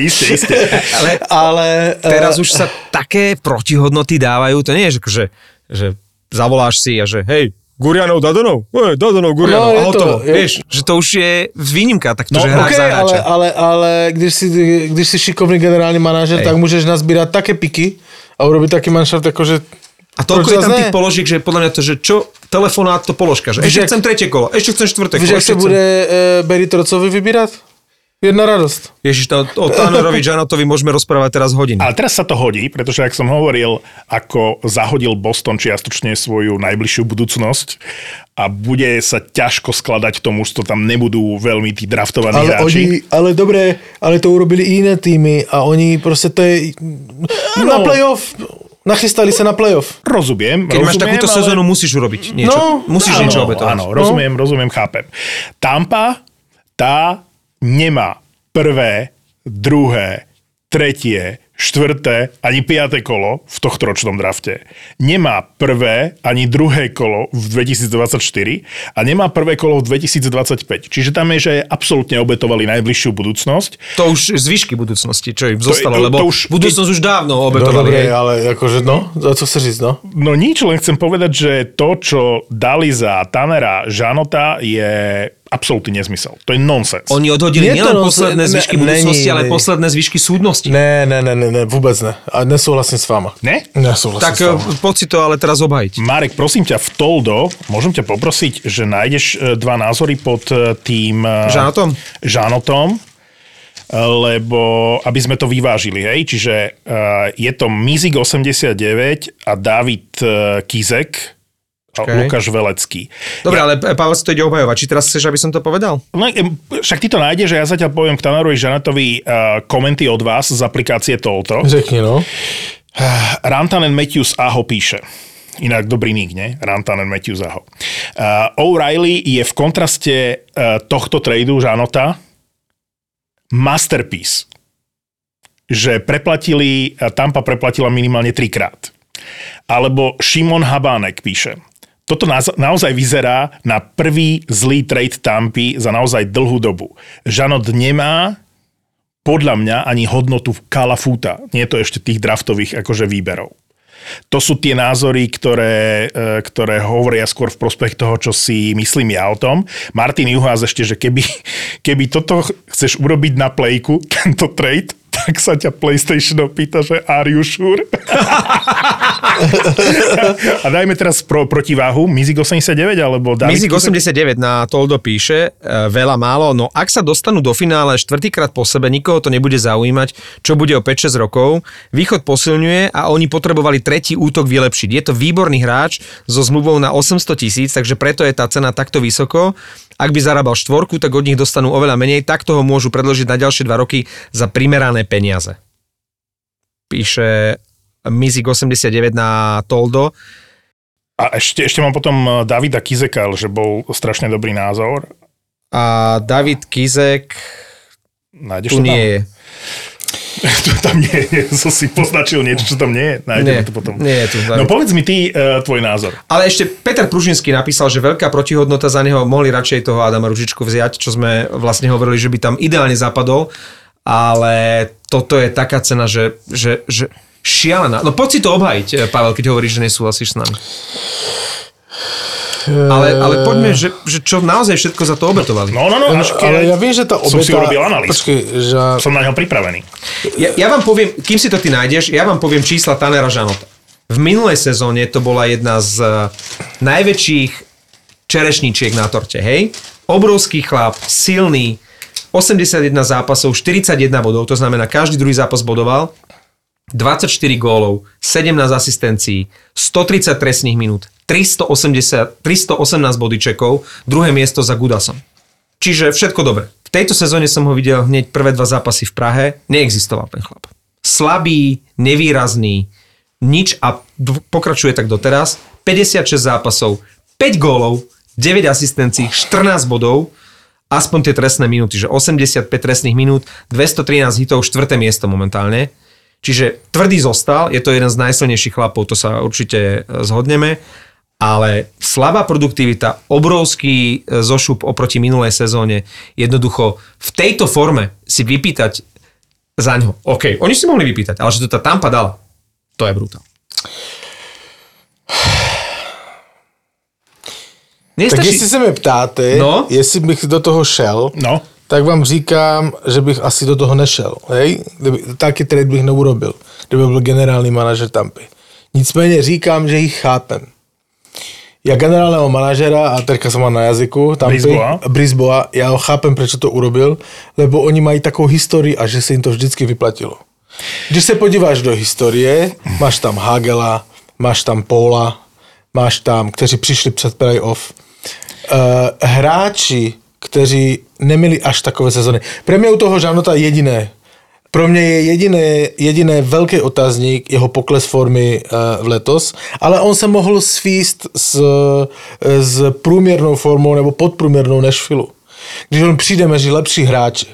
Isté, isté. Ale, ale teraz už sa také protihodnoty dávajú. To nie je, že, že zavoláš si a že hej, Gurianov, Dadonov? Hej, Dadonov, Gurianov, no, a hotovo. To, vieš, že to už je výnimka, taktože no, hráč okay, zahráča. Ale, ale, ale když, si, když si šikovný generálny manažer, hej, tak môžeš nazbírať také piky a urobiť taký manšaft, akože... A toľko je tam tých položiek, že podľa mňa to, že čo, telefonát to položka, že ešte chcem tretie kolo, ešte chcem štvrté kolo. Víš, ak sa bude e, Barry Trotzovi vybírať? Jedna radosť. Ježiš, to, o Tannerovi Žanotovi môžeme rozprávať teraz hodiny. Ale teraz sa to hodí, pretože ak som hovoril, ako zahodil Boston čiastočne svoju najbližšiu budúcnosť a bude sa ťažko skladať tomu, že to tam nebudú veľmi tí draftovaní ale hráči. Oni, ale dobre, ale to urobili iné týmy a oni proste to je... No. Na playoff... Nachystali sa na play-off. Rozumiem. Keď rozumiem, máš takúto ale... sezónu, musíš urobiť niečo. No, musíš áno, niečo obetovať. Áno, rozumiem, no. rozumiem, chápem. Tampa, tá nemá prvé, druhé, tretie, štvrté, ani piaté kolo v tohtoročnom drafte. Nemá prvé, ani druhé kolo v dvetisíctridsaťštyri a nemá prvé kolo v dvetisíctridsaťpäť. Čiže tam je, že absolútne obetovali najbližšiu budúcnosť. To už zvyšky budúcnosti, čo im zostalo, to, to, to lebo už, budúcnosť to... už dávno obetovali. Dobre, ale akože, no, čo chceš ísť, no? No nič, len chcem povedať, že to, čo dali za Tannera Žanota, je... absolútny nezmysel. To je nonsens. Oni odhodili nielen posledné zvyšky ne, budúcnosti, ne, ale ne, posledné zvyšky súdnosti. Ne, ne, ne, ne, vôbec ne. A nesúhlasím s vama. Ne? Nesúhlasím tak s vama. Tak poď si to ale teraz obhajiť. Marek, prosím ťa v Toldo, môžem ťa poprosiť, že nájdeš dva názory pod tým... Žanotom? Žanotom, lebo aby sme to vyvážili, hej? Čiže je to Mizik osemdesiatdeväť a David Kizek. Okay. Lukáš Velecký. Dobre, ja... ale Pavel, si to ide obhajovať. Či teraz chceš, aby som to povedal? No, však ty to nájdeš, že ja zatiaľ poviem k Tannerovi Žanatovi uh, komenty od vás z aplikácie Tolto. Řekni, no. Rantanen Matthews Aho píše. Inak dobrý nick, ne? Rantanen Matthews Aho. Uh, O'Reilly je v kontraste uh, tohto tradu Žanota masterpiece. Že preplatili, Tampa preplatila minimálne trikrát. Alebo Šimon Habánek píše... Toto naozaj vyzerá na prvý zlý trade Tampy za naozaj dlhú dobu. Žanot nemá podľa mňa ani hodnotu kalafúta. Nie je to ešte tých draftových akože výberov. To sú tie názory, ktoré, ktoré hovoria skôr v prospech toho, čo si myslím ja o tom. Martin Juház ešte, že keby, keby toto chceš urobiť na plejku, tento trade, tak sa ťa PlayStation opýta, že are you sure? A dajme teraz pro, protiváhu, Mizik osemdesiatdeväť alebo David? Mizik osemdesiatdeväť na Toldo píše, veľa málo, no ak sa dostanú do finále štvrtýkrát po sebe, nikoho to nebude zaujímať, čo bude o päť šesť rokov. Východ posilňuje a oni potrebovali tretí útok vylepšiť. Je to výborný hráč so zmluvou na osemsto tisíc, takže preto je tá cena takto vysoko. Ak by zarábal štvorku, tak od nich dostanú oveľa menej, tak toho môžu predložiť na ďalšie dva roky za primerané peniaze. Píše Mizik osemdesiatdeväť na Toldo. A ešte, ešte mám potom Davida Kizeka, že bol strašne dobrý názor. A David Kizek nájdeš tu nie tam? Je. Tu tam nie je. Som si poznačil niečo, čo tam nie je. Nájdeme to potom. Nie je tu, no povedz mi ty e, tvoj názor. Ale ešte Peter Pružinský napísal, že veľká protihodnota za neho, mohli radšej toho Adama Ružičku vziať, čo sme vlastne hovorili, že by tam ideálne zapadol. Ale toto je taká cena, že, že, že šialená. No poď si to obhajiť, Pavel, keď hovoríš, že nesúhlasíš s nami. Ale, ale poďme, že, že čo naozaj všetko za to obetovali. No, no, no. no ale ja viem, že tá obeta... Som si urobil analýz. Počkej, že... Som na ňo pripravený. Ja, ja vám poviem, kým si to ty nájdeš, ja vám poviem čísla Tannera Žanota. V minulej sezóne to bola jedna z najväčších čerešničiek na torte, hej? Obrovský chlap, silný, osemdesiatjeden zápasov, štyridsaťjeden bodov, to znamená, každý druhý zápas bodoval, dvadsaťštyri gólov, sedemnásť asistencií, stotridsať trestných minút, tristoosemdesiat, tristoosemnásť bodyčekov, druhé miesto za Gudasom. Čiže všetko dobre. V tejto sezóne som ho videl hneď prvé dva zápasy v Prahe, neexistoval ten chlap. Slabý, nevýrazný, nič a pokračuje tak doteraz, päťdesiatšesť zápasov, päť gólov, deväť asistencií, štrnásť bodov, aspoň tie trestné minúty, že osemdesiatpäť trestných minút, dvestotrinásť hitov, štvrté miesto momentálne. Čiže tvrdý zostal, je to jeden z najsilnejších chlapov, to sa určite zhodneme. Ale slabá produktivita, obrovský zošup oproti minulej sezóne. Jednoducho v tejto forme si vypýtať za ňo. OK, oni si mohli vypýtať, ale že to tá Tampa dala, to je brutál. Nestačí... Tak jestli se mě ptáte, no? Jestli bych do toho šel, no? Tak vám říkám, že bych asi do toho nešel. Hej? Kdyby, taky trade bych neurobil, kdyby byl generální manažer Tampy. Nicméně říkám, že jich chápem. Ja generálneho manažera, a teďka som mám na jazyku, Tampy, Brisboa. Brisboa, ja ho chápem, prečo to urobil, lebo oni mají takovou historii a že se jim to vždycky vyplatilo. Když se podíváš do historie, máš tam Hagela, máš tam Paula, máš tam, kteří přišli před playoff, hráči, kteří neměli až takové sezony. Pro mě u toho Žanota jediné. Pro mě je jediné, jediné velký otazník jeho pokles formy v letos, ale on se mohl svíst s, s průměrnou formou nebo podprůměrnou Nashvillu. Když on přijde mezi lepší hráči,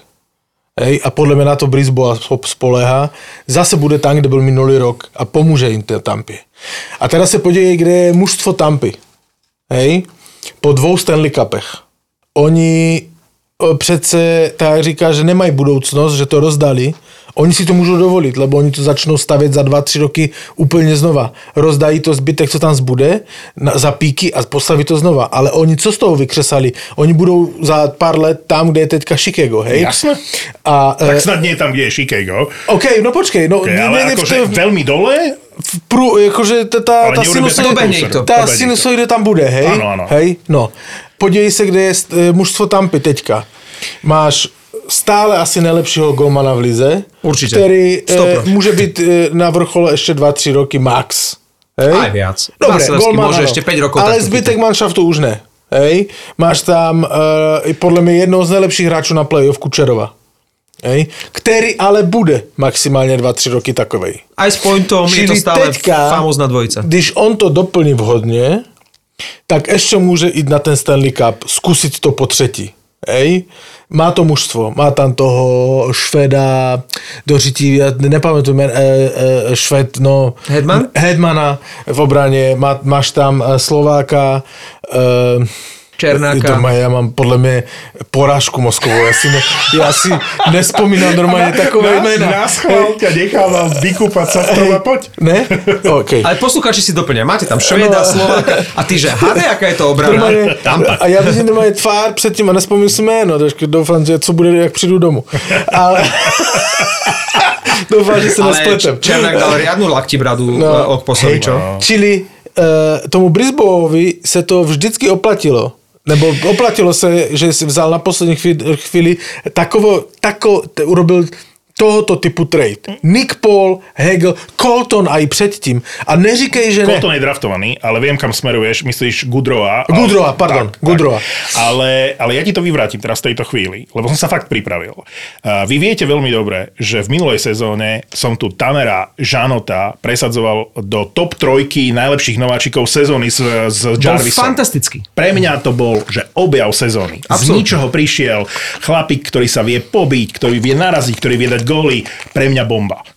hej, a podle mě na to Brisboa spoléhá, zase bude tam, kde byl minulý rok a pomůže jim té Tampě. A teda se podívej, kde je mužstvo Tampy. Hej? Po dvou Stanley Cupech. Oni přece, ta říká, že nemají budoucnost, že to rozdali. Oni si to můžou dovolit, lebo oni to začnou stavět za dva, tři roky úplně znova. Rozdají to zbytek, co tam zbude, na, za píky a postaví to znova. Ale oni co z toho vykřesali? Oni budou za pár let tam, kde je teďka Chicago, hej? Jasne. A, tak snad nie tam, kde je Chicago. OK, no počkej. No, okay, ale akože veľmi dole... Prů, jakože ta, ta sinusoida sinusoid tam bude, hej? Ano, ano. Hej? No. Podívej se, kde je mužstvo Tampy teďka. Máš stále asi nejlepšího golmana v lize, určitě. Který e, může být e, na vrchole ještě dva až tri roky max. Hej? Aj viac. Dobre, golman, môže ešte päť rokov. Ale zbytek manšaftu už ne. Hej? Máš tam e, podle mě jednoho z nejlepších hráčů na playoff Kučerova. Hej, ktorý ale bude maximálne dva až tri roky takovej. Aj s pointom je to stále teďka, famózna dvojica. Když on to doplní vhodne, tak ešte môže ísť na ten Stanley Cup, skúsiť to po třetí. Hej. Má to mužstvo, má tam toho Šveda, dožití, ja nepamätujem, e, e, Šved, no... Hedman? Hedmana v obrane, má, máš tam Slováka... E, Černáka. Doma, ja mám podľa mňa porážku mozkovú. Ja si, ne, ja si nespomínam normálne takové mená. Na schvál ťa nechávam vykúpať sa v tom a poď. Ne? Okay. Ale poslucháči si doplňajú. Máte tam Švéda, no. Slováka a ty, že hádej, aká je to obrana. Normálne, a ja vidím normálne tvár předtím a nespomínam si jméno. Trošku doufám, že co bude, jak přijdu domů. Ale... doufám, že sa nespletem. Ale Černák dal riadnu laktibradu no. Od Posovičo. Hey, no. Čili e, tomu Brisbovi se to vždycky oplatilo. Nebo oplatilo se, že si vzal na poslední chvíli, chvíli takovo, tako, te, urobil tohoto typu trade. Nick Paul, Hagel, Colton aj předtím. A neříkej, že ne. Colton je draftovaný, ale viem, kam smeruješ. Myslíš Goodrowa. Goodrowa, pardon. Tak, Goodrowa. Tak. Ale, ale ja ti to vyvrátim teraz v tejto chvíli, lebo som sa fakt pripravil. Uh, vy viete veľmi dobre, že v minulej sezóne som tu Tannera Žanota presadzoval do top trojky najlepších nováčikov sezóny s, s Jarvisom. Bol fantastický. Pre mňa to bol, že objav sezóny. Z ničoho prišiel chlapík, ktorý sa vie pobiť, ktorý vie naraziť, ktorý vie dať góly, pre mňa bomba.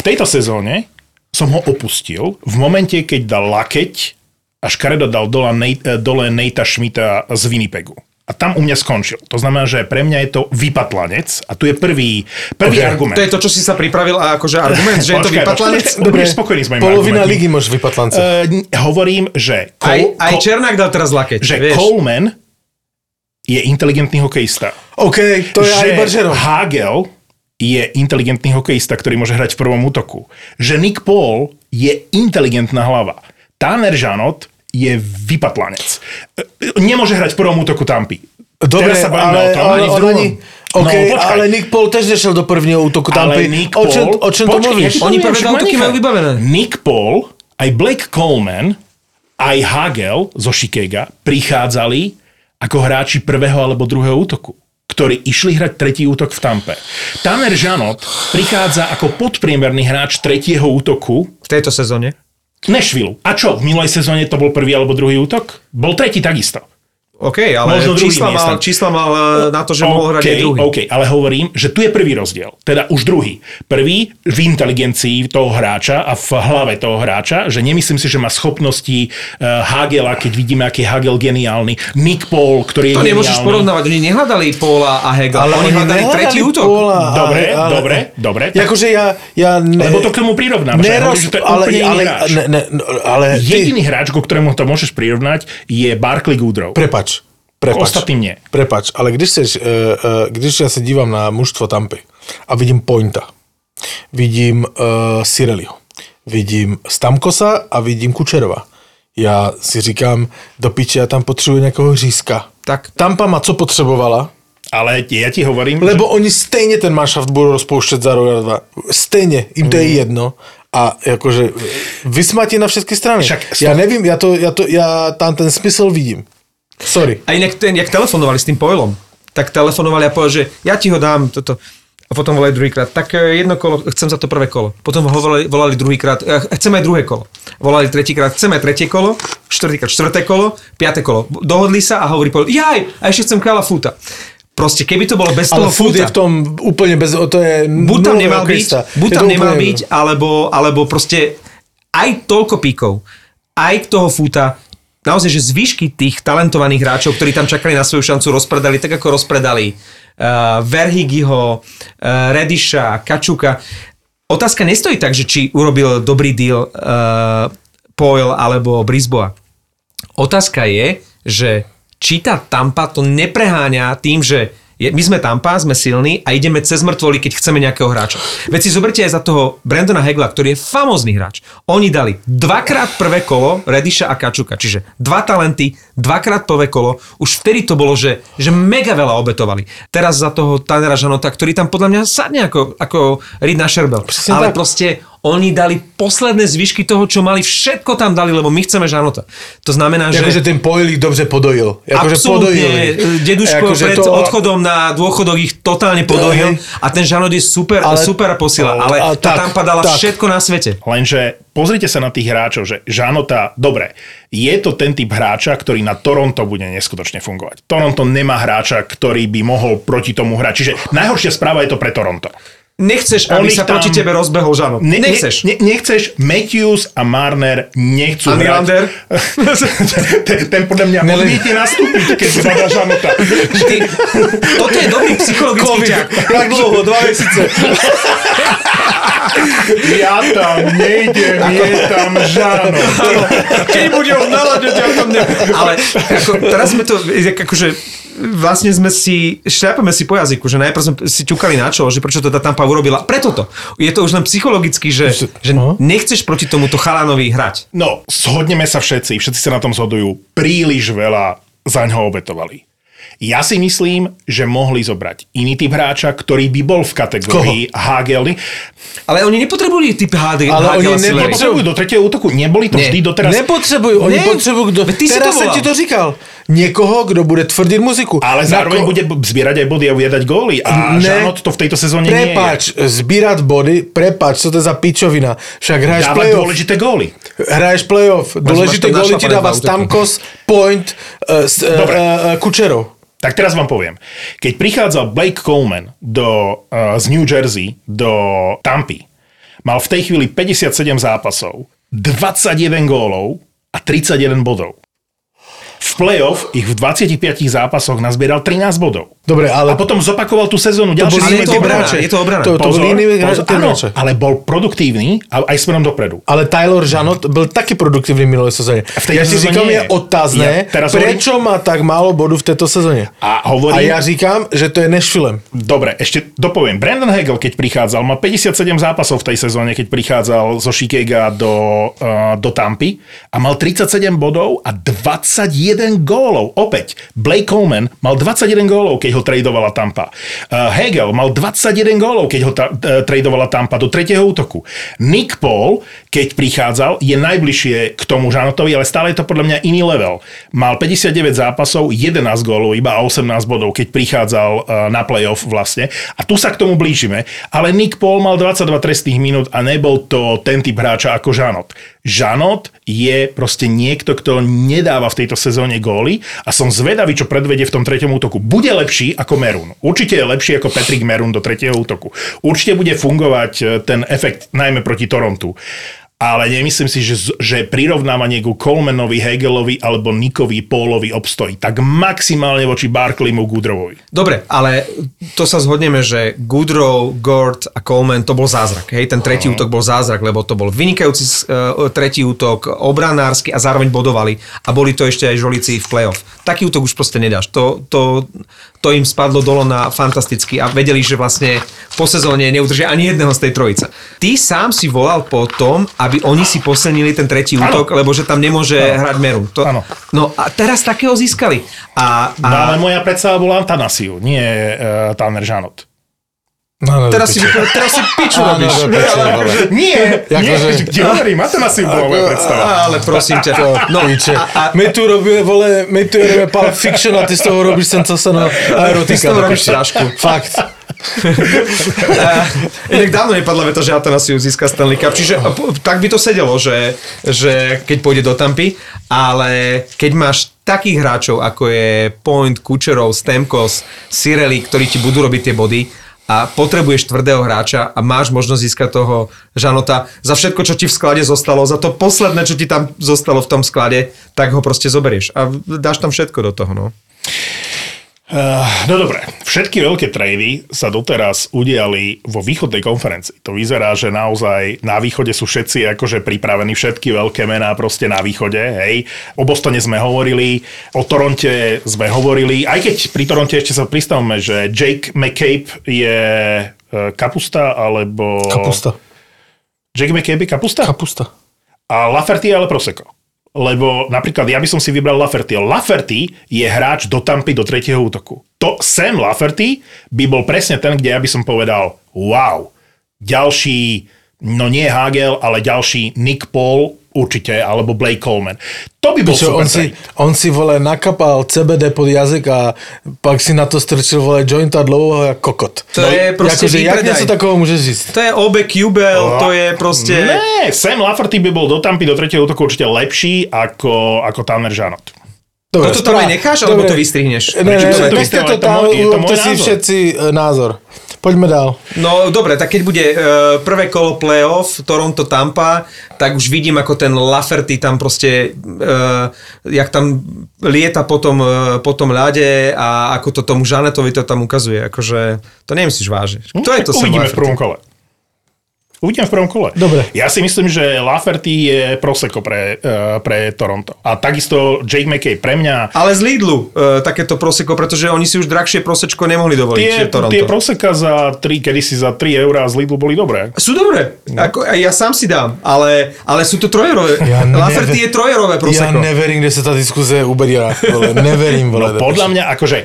V tejto sezóne som ho opustil v momente, keď dal lakeť a škaredo dal dole Nate, dole Natea Schmidta z Winnipegu. A tam u mňa skončil. To znamená, že pre mňa je to vypatlanec a tu je prvý, prvý okay. argument. To je to, čo si sa pripravil a akože argument, že je to vypatlanec? Dobre, spokojný s mojím argumentom. Polovina ligy máš vypatlanca. Uh, hovorím, že... Col- aj aj Černák dal teraz lakeť. Že vieš. Coleman je inteligentný hokejista. OK, to je že aj Bergeron. Hagel je inteligentný hokejista, ktorý môže hrať v prvom útoku. Že Nick Paul je inteligentná hlava. Tanner Žanot je vypatlanec. Nemôže hrať v prvom útoku Tampy. Dobre, teraz sa bavíme o tom. Ale, ale, ani, okay, no, ale Nick Paul tež nešiel do prvního útoku Tampy. O čem, o čem počkej, to mluvíš? Ja oni prvé dva útoky majú vybavené. Nick Paul, aj Blake Coleman, aj Hagel zo Chicaga prichádzali ako hráči prvého alebo druhého útoku, ktorí išli hrať tretí útok v Tampe. Tanner Žanot prichádza ako podpriemerný hráč tretieho útoku v tejto sezóne. Nešvilu. A čo? V minulej sezóne to bol prvý alebo druhý útok? Bol tretí takisto. OK, ale čísla mal, čísla mal na to, že okay, mohol hrať aj druhý. OK, ale hovorím, že tu je prvý rozdiel. Teda už druhý. Prvý v inteligencii toho hráča a v hlave toho hráča, že nemyslím si, že má schopnosti Hagela, keď vidíme, aký je Hagel geniálny. Nick Paul, ktorý je to geniálny. To nemôžeš porovnávať. Oni nehľadali Paula a Hagela. Ale oni hľadali tretí útok. Paula, dobre, ale, dobre, dobre. Akože ja... ja ne, lebo to k tomu prirovnávaš. Neroz, ja hovorím, že to je ale, úplne ale, iný hráč. Ne, ne, ale jediný ty... hráč, ku ktorému to môžeš prirovnať, je Barkley Goodrow. Prepač. Prepač, ostatným prepač, ale když, seš, když ja sa dívam na mužstvo Tampy a vidím Pointa, vidím uh, Cirelliho, vidím Stamkosa a vidím Kučerova. Ja si říkám, do piče, ja tam potřebuju nejakého hřízka. Tak. Tampa ma co potřebovala? Ale ja ti hovorím... Lebo že... oni stejne ten manšaft budú rozpoušťať za rok a dva. Stejne, im to mm. je jedno. A akože vysmáte na všetky strany. Však, ja nevím, ja, to, ja, to, ja tam ten smysl vidím. Sorry. A inak, jak telefonovali s tým Poilom, tak telefonovali a povedali, že ja ti ho dám toto. A potom volali druhýkrát, tak jedno kolo, chcem za to prvé kolo. Potom ho volali, volali druhýkrát, chcem aj druhé kolo. Volali tretíkrát, chcem aj tretie kolo, štvrtýkrát štvrté kolo, piaté kolo. Dohodli sa a hovorí Poil, jaj, a ešte chcem kráľa fúta. Proste, keby to bolo bez ale toho fúta. Ale fút je v tom úplne bez, to je... Buď tam nemal byť, buď tam nemal byť, alebo, alebo proste aj toľko píkov, aj toho fúta. Naozaj, že zvyšky tých talentovaných hráčov, ktorí tam čakali na svoju šancu, rozpredali tak, ako rozpredali uh, Verhigiho, uh, Rediša, Kačuka. Otázka nestojí tak, že či urobil dobrý deal uh, Poil alebo Brisboa. Otázka je, že či tá Tampa to nepreháňa tým, že je, my sme Tampa, sme silní a ideme cez mŕtvoly, keď chceme nejakého hráča. Veď si zoberte aj za toho Brandona Hagela, ktorý je famózny hráč. Oni dali dvakrát prvé kolo Rediša a Kačuka, čiže dva talenty, dvakrát prvé kolo. Už vtedy to bolo, že, že mega veľa obetovali. Teraz za toho Tannera Žanota, ktorý tam podľa mňa sadne ako, ako ryd na šerbel. Prečo ale tak? Proste oni dali posledné zvyšky toho, čo mali, všetko tam dali, lebo my chceme Žanota. To znamená, že... Akože ten Poilík dobře podojil. Jako, absolútne. Deduško jako, pred to... odchodom na dôchodok ich totálne podojil a ten Žanot je super, ale... super posila, ale a, a, tá tak, Tampa dala tak. Všetko na svete. Lenže pozrite sa na tých hráčov, že Žanota, dobre, je to ten typ hráča, ktorý na Toronto bude neskutočne fungovať. Toronto nemá hráča, ktorý by mohol proti tomu hrať. Čiže najhoršia správa je to pre Toronto. Nechceš, aby sa proti tebe rozbehol Žanot. Ne, nechceš. Ne, nechceš, Matthews a Marner nechcú Hoglander. ten, ten podľa mňa odmietne nastúpiť, keď zbada Žanota. Ty, toto je dobrý psychologický ťah. Tak dlho, dva mesiace. Ja tam nejdem, ako... je tam Žanot. Keď budem naladeť, ja tam nejdem. Ale ako, teraz sme to, akože... Vlastne sme si, šľapeme si po jazyku, že najprv sme si ťukali na čo, že prečo to tá Tampa urobila. Preto to. Je to už len psychologicky, že, že nechceš proti tomuto chalánovi hrať. No, zhodneme sa všetci, všetci sa na tom zhodujú. Príliš veľa zaňho obetovali. Ja si myslím, že mohli zobrať iný typ hráča, ktorý by bol v kategórii Hagely. Ale oni nepotrebujú typ Hagely. Ale oni nepotrebujú do tretieho útoku. Neboli to ne. Vždy doteraz. Nepotrebujú. Oni ne. potrebujú. Do... Teraz som ti to říkal. Niekoho, kto bude tvrdiť muziku. Ale zároveň Nako... bude zbierať aj body a ujedať góly. A ne. Žanot to v tejto sezóne nie je. Prepač, zbierať body, prepač, to je za pičovina. Však hráš dávať playoff. Dávať dôležité góly. Hráš playoff. Dôležité góly ti dáva Stamkos, Point, uh, uh, Kučerov. Tak teraz vám poviem. Keď prichádzal Blake Coleman do, uh, z New Jersey do Tampy, mal v tej chvíli päťdesiatsedem zápasov, dvadsaťjeden gólov a tridsaťjeden bodov. V play-off ich v dvadsiatich piatich zápasoch nazbieral trinásť bodov. Dobre, ale... A potom zopakoval tú sezónu ďalšie líniové hráče. Je to obrana. To, to bol líniové hráče. Ale bol produktívny a aj smerom dopredu. Ale Tanner Žanot bol taký produktívny v minulej sezóne. V tej ja si říkám, je otázne, ja prečo hovorím... má tak málo bodu v tejto sezóne. A, hovorím... a ja říkám, že to je nešvilem. Dobre, ešte dopoviem. Brandon Hagel, keď prichádzal, mal päťdesiatsedem zápasov v tej sezóne, keď prichádzal zo Chicaga do, uh, do Tampy a mal tridsaťsedem bodov a dvadsaťjeden gólov. Opäť, Blake Coleman mal dvadsaťjeden gólov, keď ho tradovala Tampa. Uh, Hagel mal dvadsaťjeden gólov, keď ho ta, uh, tradovala Tampa do tretieho útoku. Nick Paul, keď prichádzal, je najbližšie k tomu Žanotovi, ale stále je to podľa mňa iný level. Mal päťdesiatdeväť zápasov, jedenásť gólov, iba osemnásť bodov, keď prichádzal uh, na playoff vlastne. A tu sa k tomu blížime. Ale Nick Paul mal dvadsaťdva trestných minút a nebol to ten typ hráča ako Žanot. Žanot je proste niekto, kto nedáva v tejto sezóne góly a som zvedavý, čo predvedie v tom treťom útoku. Bude lepší ako Merun. Určite je lepší ako Patrick Merun do tretieho útoku. Určite bude fungovať ten efekt najmä proti Torontu. Ale nemyslím si, že, že prirovnávanie ku Colemanovi, Hagelovi alebo Nickovi Paulovi obstojí. Tak maximálne voči Barkleymu, Goodrowovi. Dobre, ale to sa zhodneme, že Goodrow, Gord a Coleman to bol zázrak. Hej? Ten tretí uh-huh. útok bol zázrak, lebo to bol vynikajúci uh, tretí útok, obranársky a zároveň bodovali. A boli to ešte aj žolíci v playoff. Taký útok už proste nedáš. To, to, to im spadlo dolo na fantasticky a vedeli, že vlastne po sezóne neudržia ani jedného z tej trojice. Ty sám si volal po tom, aby oni si posilnili ten tretí útok, ano. Lebo že tam nemôže ano. Hrať Meru. To, no a teraz takého získali. A, a... No, ale moja predstava bola Antanasiu, nie uh, Tanner Žanot. No, no, teraz, si, teraz si piču robíš. No, no, no, nie, nie, kde hovorím, Antanasiu bola moja predstava. Ale prosím ťa. No, my tu robíme, vole, my tu robíme Pulp Fiction a ty z toho robíš sen, co sa na erotika. Ty z toho robíš trášku. Fakt. Inak dávno nepadla veta, že Athanasiu získa Stanley Cup, čiže tak by to sedelo, že, že keď pôjde do Tampy, ale keď máš takých hráčov, ako je Point, Kučerov, Stamkos, Cirelli, ktorí ti budú robiť tie body a potrebuješ tvrdého hráča a máš možnosť získať toho Žanota za všetko, čo ti v sklade zostalo, za to posledné, čo ti tam zostalo v tom sklade, tak ho proste zoberieš a dáš tam všetko do toho, no. Uh, no dobre, všetky veľké trady sa doteraz udiali vo východnej konferencii. To vyzerá, že naozaj na východe sú všetci akože pripravení, všetky veľké mená proste na východe, hej. O Bostone sme hovorili, o Toronte sme hovorili, aj keď pri Toronte ešte sa pristavme, že Jake McCabe je kapusta, alebo... Kapusta. Jake McCabe je kapusta? Kapusta. A Laferty je ale prosecco. Lebo napríklad ja by som si vybral Laferty. Laferty je hráč do Tampy do tretieho útoku. To Sam Laferty by bol presne ten, kde ja by som povedal wow, ďalší, no nie Hagel, ale ďalší Nick Paul určite, alebo Blake Coleman. To by bol Čo, super. On si, on si, vole, nakapal cé bé dé pod jazyk a pak si na to strčil, vole, jointa dlouho ako kokot. To no, je proste výpredaj. Jak niečo takového môže zísť? To je obe Kubel, oh. to je proste... Ne, Sam Laferty by bol do Tampy do tretieho útoku určite lepší ako, ako Tanner Žanot. Dobre, toto tam aj necháš, dobre. Alebo to vystrihneš? Ne, ne, ne, nechce to tam, urobte si všetci názor. Poďme dál. No dobre, tak keď bude e, prvé kolo playoff, Toronto-Tampa, tak už vidím, ako ten Laferty tam proste, e, jak tam lieta po tom, e, po tom ľade a ako to tomu Žanetovi to tam ukazuje. Akože, to nemyslíš vážne. Kto je to Sam Laferty? Uvidíme v prvom kole. Uvidím v prvom kole. Dobre. Ja si myslím, že Laferty je prosecco pre, uh, pre Toronto. A takisto Jake McCabe pre mňa... Ale z Lidlu uh, takéto prosecco, pretože oni si už drahšie prosečko nemohli dovoliť. Tie, Toronto. Tie prosecca za tri, kedysi za tri eurá z Lidlu boli dobré. Sú dobré. No. Ako, ja sám si dám, ale, ale sú to trojerové. Ja Laferty je trojerové prosecco. Ja neverím, kde sa tá diskusia uberá. Neverím. Vole, no podľa mňa, akože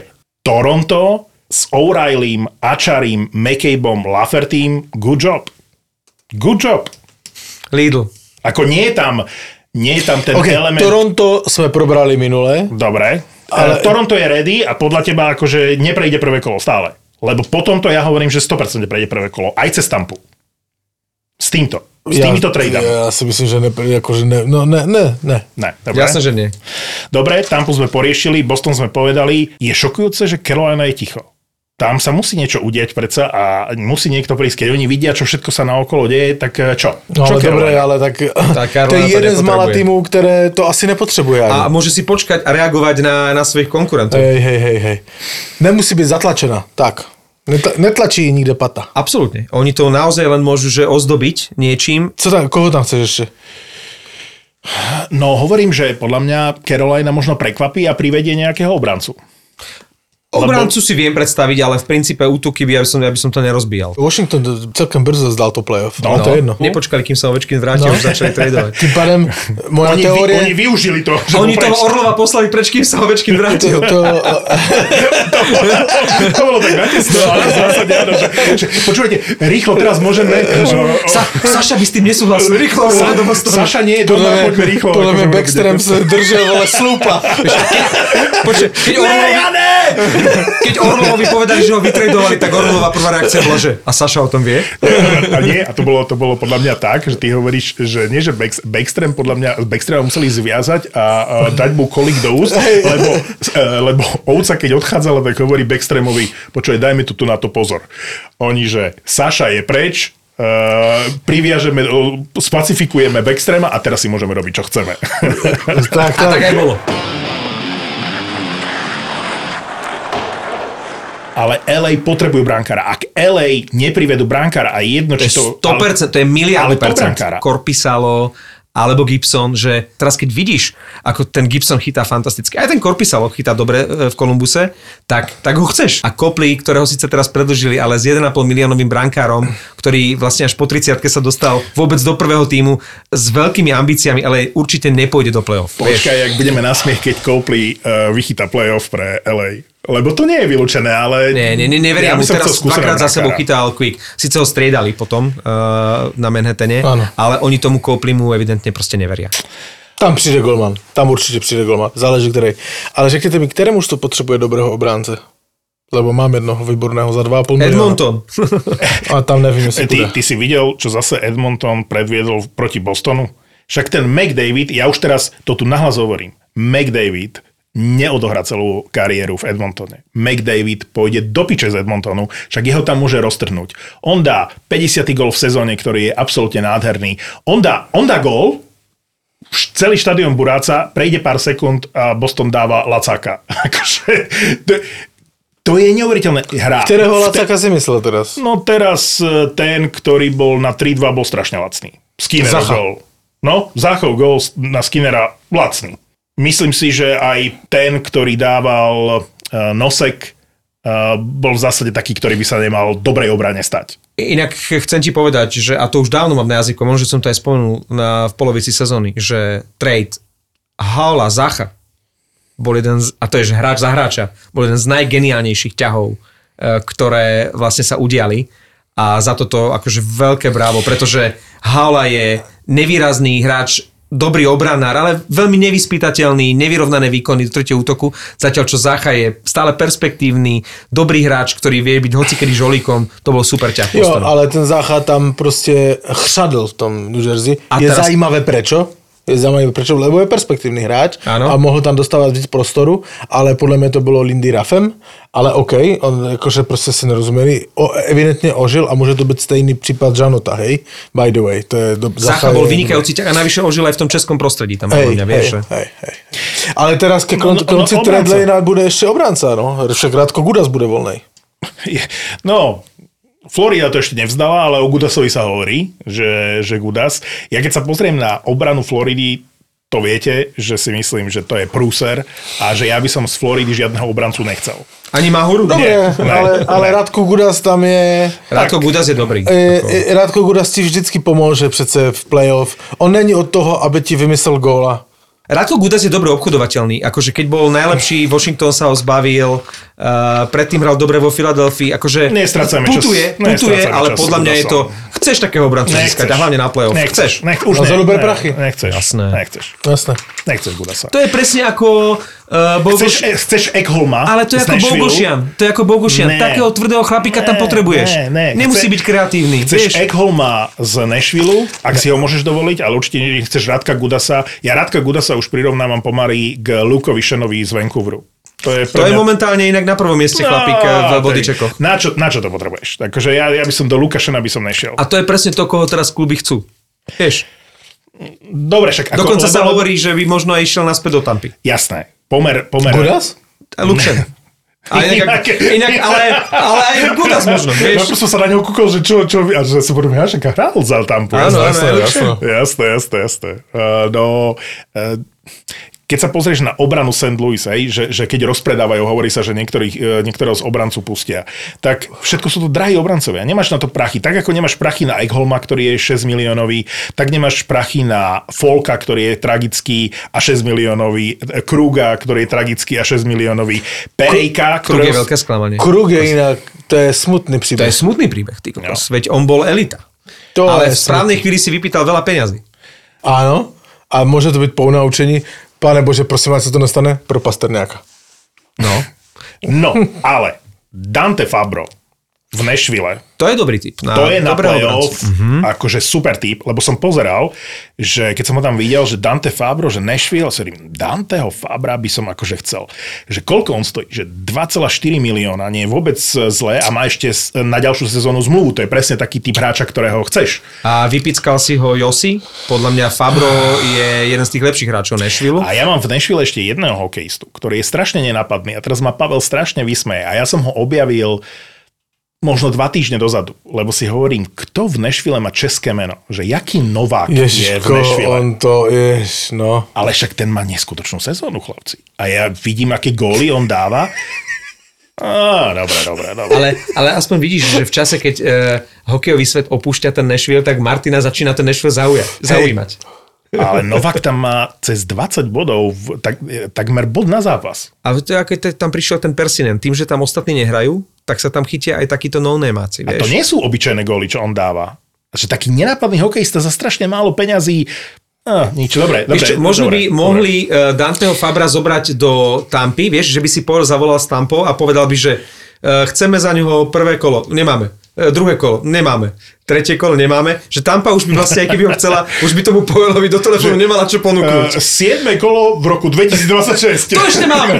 Toronto s O'Reillym, Acharim, McCabeom, Lafertym, good job. Good job. Lidl. Ako nie je tam, nie je tam ten okay, element... Toronto sme probrali minule. Dobre. Ale... Toronto je ready a podľa teba akože neprejde prvé kolo stále. Lebo potom to ja hovorím, že sto percent prejde prvé kolo. Aj cez Tampu. S týmto. S týmito ja, tradeami. Ja si myslím, že ne, akože ne, no ne, ne, ne. Ne, dobre. Jasne, že nie. Dobre, Tampu sme poriešili, Boston sme povedali. Je šokujúce, že Carolina je ticho. tam sa musí niečo udiať predsa a musí niekto prísť. Keď oni vidia, čo všetko sa naokolo deje, tak čo? No ale dobre, ale tak tá to je jeden to z malá týmu, ktoré to asi nepotrebuje. A môže si počkať a reagovať na, na svojich konkurentov. Hej, hej, hej, hej. Nemusí byť zatlačená, tak. Netlačí nikde pata. Absolútne. Oni to naozaj len môžu že ozdobiť niečím. Co tam, koho tam chceš ešte? No hovorím, že podľa mňa Carolina možno prekvapí a privedie nejakého obrancu. Obrancu si viem predstaviť, ale v princípe útoky by, aby som, aby som to nerozbíjal. Washington celkem brzo zdal to playoff. No, no to je jedno. Nepočkali, kým sa Ovečkin vrátil, no. Už začali tradovať. Tým pádem, moja oni, teória... Vy, oni využili to. Oni toho Orlova poslali preč, kým sa Ovečkin vrátil. To, to... to bolo tak natisno, ale zásade áno. Počúvajte, rýchlo teraz môžeme... Sa, Saša by s tým nesúhlasil. Rýchlo. Sa, Saša nie je doma, poďme rýchlo. Podľa mňa Backstrom sa držal, ale slúpa. Počuj, keď Orlov... Keď Orlovovi povedali, že ho vytredovali, tak Orlová prvá reakcia bola, že a Saša o tom vie? A nie, a to bolo, to bolo podľa mňa tak, že ty hovoríš, že nie, že Backstrom, podľa mňa Backstroma museli zviazať a dať mu kolík do úst, lebo, lebo ovca, keď odchádzala, tak hovorí Backstromovi, počuj, daj mi tu, tu na to pozor. Oni, že Saša je preč, Uh, priviažeme, uh, spacifikujeme Backstroma a teraz si môžeme robiť, čo chceme. Tak, tak. A tak aj bolo. Ale el ej potrebujú brankára. Ak el ej neprivedú brankára a jedno... To je sto percent, ale, to je miliardy percent. Korpisalo alebo Gibson, že teraz keď vidíš, ako ten Gibson chytá fantasticky, aj ten Korpisalo chytá dobre v Kolumbuse, tak, tak ho chceš. A Copley, ktorého síce teraz predlžili, ale s jeden a pol miliónovým brankárom, ktorý vlastne až po tridsiatke sa dostal vôbec do prvého tímu s veľkými ambíciami, ale určite nepôjde do play-off. Počkaj, jak budeme na smiech, keď Copley uh, vychytá play-off pre el ej. Lebo to nie je vylúčené, ale... Nie, nie, nie, neveriam. Ja teraz dvakrát za sebou chytal Quick. Sice ho striedali potom uh, na Manhattane, ano. Ale oni tomu Copleymu evidentne proste neveria. Tam přijde golman. Tam určite přijde golman. Záleží ktorej. Ale řeknete mi, kterému už to potřebuje dobrého obránce? Lebo mám jednoho výborného za dva a pol milióna. Edmonton. A tam nevím, si ty, ty si videl, čo zase Edmonton predviedol proti Bostonu? Však ten McDavid, ja už teraz to tu nahlas hovorím, McDavid neodohrá celú kariéru v Edmontone. McDavid pôjde do piče z Edmontonu, však jeho tam môže roztrhnúť. On dá päťdesiaty gól v sezóne, ktorý je absolútne nádherný. On dá, on dá gól, celý štadión buráca, prejde pár sekúnd a Boston dáva lacáka. Akože... To je neuveriteľná hra. Ktorého lacáka si myslel teraz? No teraz ten, ktorý bol na tri dva, bol strašne lacný. Skinnerov gól. No, Záchov gól na Skinnera lacný. Myslím si, že aj ten, ktorý dával Nosek, bol v zásade taký, ktorý by sa nemal dobrej obrane stať. Inak chcem ti povedať, že, a to už dávno mám na jazyku, možno, že som to aj spomenul na, v polovici sezóny, že trade Haula Zacha bol jeden z, a to je, že hráč za hráča, bol jeden z najgeniálnejších ťahov, ktoré vlastne sa udiali. A za toto akože veľké brávo, pretože Haula je nevýrazný hráč, dobrý obranár, ale veľmi nevyspytateľný, nevyrovnané výkony do tretieho útoku, zatiaľ čo Zacha je stále perspektívny, dobrý hráč, ktorý vie byť hocikedy žolíkom, to bol super ťah. Jo, ale ten Zacha tam proste chřadl v tom New Jersey. A je teraz... zaujímavé prečo? Je zaujímavé prečo, lebo je perspektívny hráč, ano. A mohol tam dostávať viac prostoru, ale podľa mňa to bolo Lindy Ruffem, ale OK, on akože proste si nerozumeli, o, evidentne ožil a môže to byť stejný prípad Žanota, hej? By the way, to je... Do, Zacha bol vynikajúci ťah a navyše ožil aj v tom českom prostredí, tam hej, mňa, vieš, hej, hej, hej. Ale teraz ke konci no, no, no, tradlejna bude ešte obranca, no? Však Radko Gudas bude voľnej. No... Florida to ešte nevzdala, ale o Gudasovi sa hovorí, že, že Gudas. Ja keď sa pozriem na obranu Floridy, to viete, že si myslím, že to je prúser a že ja by som z Floridy žiadneho obrancu nechcel. Ani Mahuru? Dobre, nie, ale, ale Radko Gudas tam je... Radko tak, Gudas je dobrý. E, e, Radko Gudas ti vždycky pomôže přece v playoff. On není od toho, aby ti vymyslel góla. Radko Gudas je dobre obchodovateľný. Akože keď bol najlepší, Washington sa ho zbavil, uh, predtým hral dobre vo Filadelfii. Akože putuje, putuje, ale podľa mňa je to... Chceš takého obrancu získať a hlavne na playoff. Nechceš. Nech, už ne, ne, prachy. Nechceš. Jasné. Nechceš. Jasné. Nechceš Gudasa. To je presne ako... Uh, Bogoš... Chceš, chceš Ekholma. Ale to je ako Bogošian. To je ako Bogošian. Takého tvrdého chlapíka ne, tam potrebuješ. Ne, ne. Nemusí Chce, byť kreatívny. Chceš Ekholma z Nashville, ak ne. Si ho môžeš dovoliť, ale určite nechceš Radka Gudasa. Ja Radka Gudasa už prirovnávam pomaly k Lukovi Šenovi z Vancouveru. To je, to je momentálne inak na prvom mieste, no, chlapík v bodyčekoch. Na čo, na čo to potrebuješ? Takže ja, ja by som do Lukašena by som nešiel. A to je presne to, koho teraz kluby chcú. Vieš? Dobre, však. Ako, dokonca lebo... sa hovorí, že by možno aj išiel naspäť do Tampy. Jasné. Pomer, pomer. Gudas? Lukašen. Inak, inak, ale, ale aj Gudas možno, vieš? Naprosto sa na ňou kúkol, že čo, čo, a že sa budem ja, že hral za Tampu. Áno, jasné, jasné, jasné, jasné, jasné. Uh, no... Uh, Keď sa pozrieš na obranu Saint Louis, hej, že, že keď rozpredávajú, hovorí sa, že niektorých, niektorého z obrancu pustia, tak všetko sú to drahí obrancovia. Nemáš na to prachy. Tak ako nemáš prachy na Ekholma, ktorý je šesť miliónový, tak nemáš prachy na Folka, ktorý je tragický a šesť miliónový, Kruga, ktorý je tragický a šesť miliónový, Perejka, ktorý... Krug je veľké sklamanie. Krug je inak, to je smutný príbeh. To je smutný príbeh, ty kokos, no. Veď on bol elita. To ale v správnej chvíli si vypýtal veľa peňazí. Áno, a môže to byť pounaučenie. Pane Bože, prosím, ať sa to nestane pro Pasterňáka. No. No, ale Dante Fabro v Nashville. To je dobrý typ. To je na playoff, mm-hmm. akože super typ, lebo som pozeral, že keď som ho tam videl, že Dante Fabro, že Nashville, sorry, Danteho Fabra by som akože chcel. Že koľko on stojí? Že dva celé štyri milióna, nie je vôbec zlé a má ešte na ďalšiu sezónu zmluvu. To je presne taký typ hráča, ktorého chceš. A vypickal si ho Josi. Podľa mňa Fabro je jeden z tých lepších hráčov Nashville. A ja mám v Nashville ešte jedného hokejistu, ktorý je strašne nenápadný a teraz ma Pavel strašne vysmeje a ja som ho objavil možno dva týždne dozadu, lebo si hovorím, kto v Nashville má české meno? Že jaký Novák je v Nashville? On to je, no. Ale však ten má neskutočnú sezónu, chlapci. A ja vidím, aké góly on dáva. Á, dobre, dobre, dobre. Ale, ale aspoň vidíš, že v čase, keď eh, hokejový svet opúšťa ten Nashville, tak Martina začína ten Nashville zauja- zaujímať. Ale Novák tam má cez dvadsať bodov, tak, takmer bod na zápas. A to je, keď tam prišiel ten Persinen, tým, že tam ostatní nehrajú, tak sa tam chytia aj takíto no-namáci. A to nie sú obyčajné góly, čo on dáva. Že taký nenápadný hokejista za strašne málo peňazí. Ah, nič, dobre. dobre čo, možno dobre, by dobre. Mohli Danteho Fabra zobrať do Tampy, vieš, že by si Paul zavolal s Tampou a povedal by, že chceme za ňoho prvé kolo. Nemáme. Druhé kolo. Nemáme. Tretie kolo nemáme, že Tampa už by vlastne, aj keby ho chcela, už by tomu Pavelovi do telefónu nemala čo ponúknuť. Siedme kolo v roku dvetisícdvadsaťšesť. To ešte máme.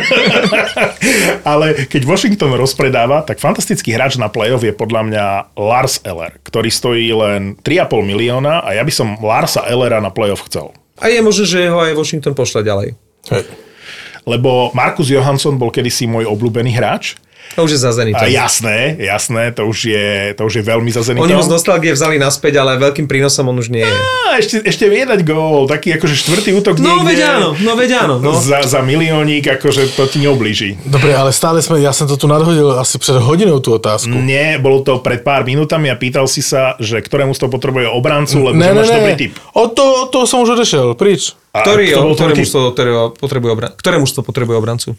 Ale keď Washington rozpredáva, tak fantastický hráč na playoff je podľa mňa Lars Eller, ktorý stojí len tri a pol milióna a ja by som Larsa Ellera na playoff chcel. A je možné, že ho aj Washington pošle ďalej. Hej. Lebo Markus Johansson bol kedysi môj obľúbený hráč. To už je za Zenitom. Jasné, jasné, to už je, to už je veľmi za Zenitom. Oni ho z nostalgie vzali naspäť, ale veľkým prínosom on už nie je. Á, ešte, ešte vie dať gól, taký akože štvrtý útok niekde. No veď áno, no veď áno. No. Za, za milióník, akože to ti neoblíži. Dobre, ale stále sme, ja som to tu nadhodil asi pred hodinou tú otázku. Nie, bolo to pred pár minútami a pýtal si sa, že ktorému z toho potrebuje obrancu, lebo ne, že máš ne, dobrý typ. Od toho, toho som už odešiel, príč. Ktorý, o, ktoré mužstvo potrebuje, obran- potrebuje obrancu?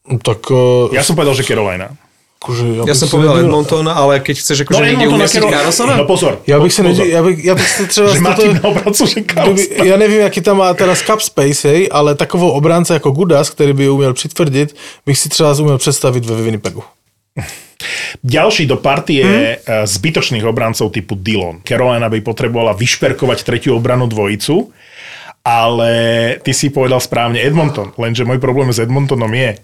Tak, uh, ja som povedal, že Carolina. Akože, ja, ja som povedal Edmonton, ale keď chceš akože no, niekde umiestniť Karlsona? No pozor. Ja bych si pozor. Ne, ja bych, ja bych si třeba... že má tým na obrancu, že Karlsona. Ja nevím, jaký tam má teraz cap space, hej, ale takovou obránce jako Gudas, který by uměl přitvrdit, bych si třeba uměl představit ve Winnipegu. Ďalší do partie hmm? zbytočných obrancov typu Dillon. Carolina by potrebovala vyšperkovať tretiu obranu dvojicu, ale ty si povedal správne Edmonton. Lenže môj problém s Edmontonom je,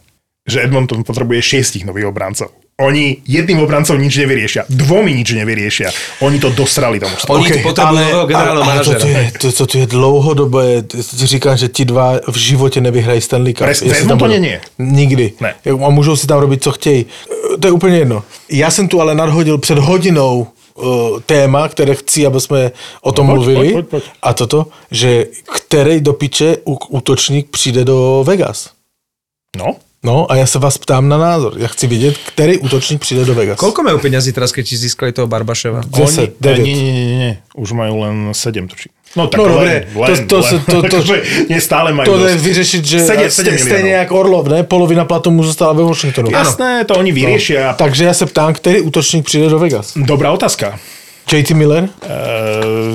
že Edmonton potrebuje šiestich nových obrancov. Oni jedným obrancom nič nevyriešia. Dvomi nič nevyriešia. Oni to dosrali tomu. Oni okay, potrebujú nového generálneho manažera. To, to, to je dlouhodobé. Ty říkáš, že ti dva v životě nevyhrají Stanley Cup. Presne, Edmontone nie. Nikdy. Ne. A môžou si tam robiť, co chtějí. To je úplně jedno. Já jsem tu ale nadhodil před hodinou téma, které chci, aby jsme o tom no, mluvili. Poď, poď, poď. A toto, že který do piče útočník přijde do Vegas. No. No a ja sa vás ptám na názor. Ja chci vidieť, ktorý útočník príde do Vegas. Koľko majú peňazí teraz, keď si získali toho Barbaševa? desať, deväť. Nie, nie, nie, nie. Už majú len sedem tučí. No tak no, len, dobre, len, to, to, len. To, to, to, nestále majú to dosť. To je vyriešiť, že ste nejak Orlov, ne? Polovina platu mu zostala ve Washingtonu. Jasné, to oni vyriešia. No, takže ja sa ptám, ktorý útočník príde do Vegas? Dobrá otázka. jé té Miller? Uh,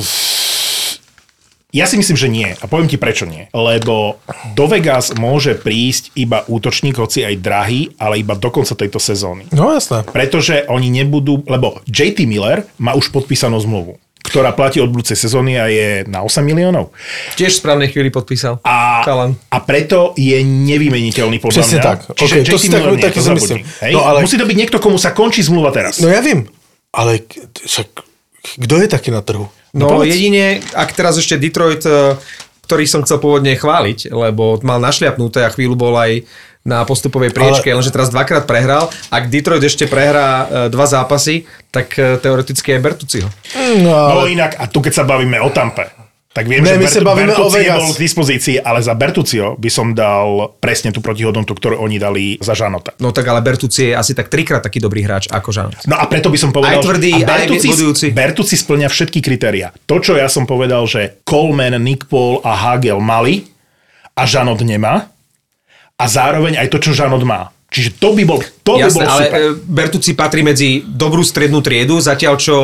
Ja si myslím, že nie. A poviem ti, prečo nie. Lebo do Vegas môže prísť iba útočník, hoci aj drahý, ale iba do konca tejto sezóny. No jasné. Pretože oni nebudú... Lebo jé té Miller má už podpísanú zmluvu, ktorá platí od budúcej sezóny a je na osem miliónov. Tiež v správnej chvíli podpísal. A, a preto je nevymeniteľný podľa mňa. Tak. Čiže okay, to si tak, nie, taký to zamyslím. No, ale... Musí to byť niekto, komu sa končí zmluva teraz. No ja viem, ale však kto je taký na trhu? No, no jedine, ak teraz ešte Detroit, ktorý som chcel pôvodne chváliť, lebo mal našliapnuté a chvíľu bol aj na postupovej priečke, ale... lenže teraz dvakrát prehral. Ak Detroit ešte prehrá e, dva zápasy, tak e, teoreticky je Bertucciho. No, ale... no inak, a tu keď sa bavíme o Tampe, tak viem, ne, že Bertu... Bertucci bol k dispozícii, ale za Bertucciho by som dal presne tú protihodnotu, ktorú oni dali za Žanota. No tak ale Bertucci je asi tak trikrát taký dobrý hráč ako Žanot. No a preto by som povedal, aj tvrdý, a Bertucci, aj budujúci. Bertucci splňa všetky kritériá. To, čo ja som povedal, že Coleman, Nick Paul a Hagel mali a Žanot nemá, a zároveň aj to, čo Žanot má. Čiže to by bol, to by Jasné, bol super. Ale Bertucci patrí medzi dobrú strednú triedu, zatiaľ čo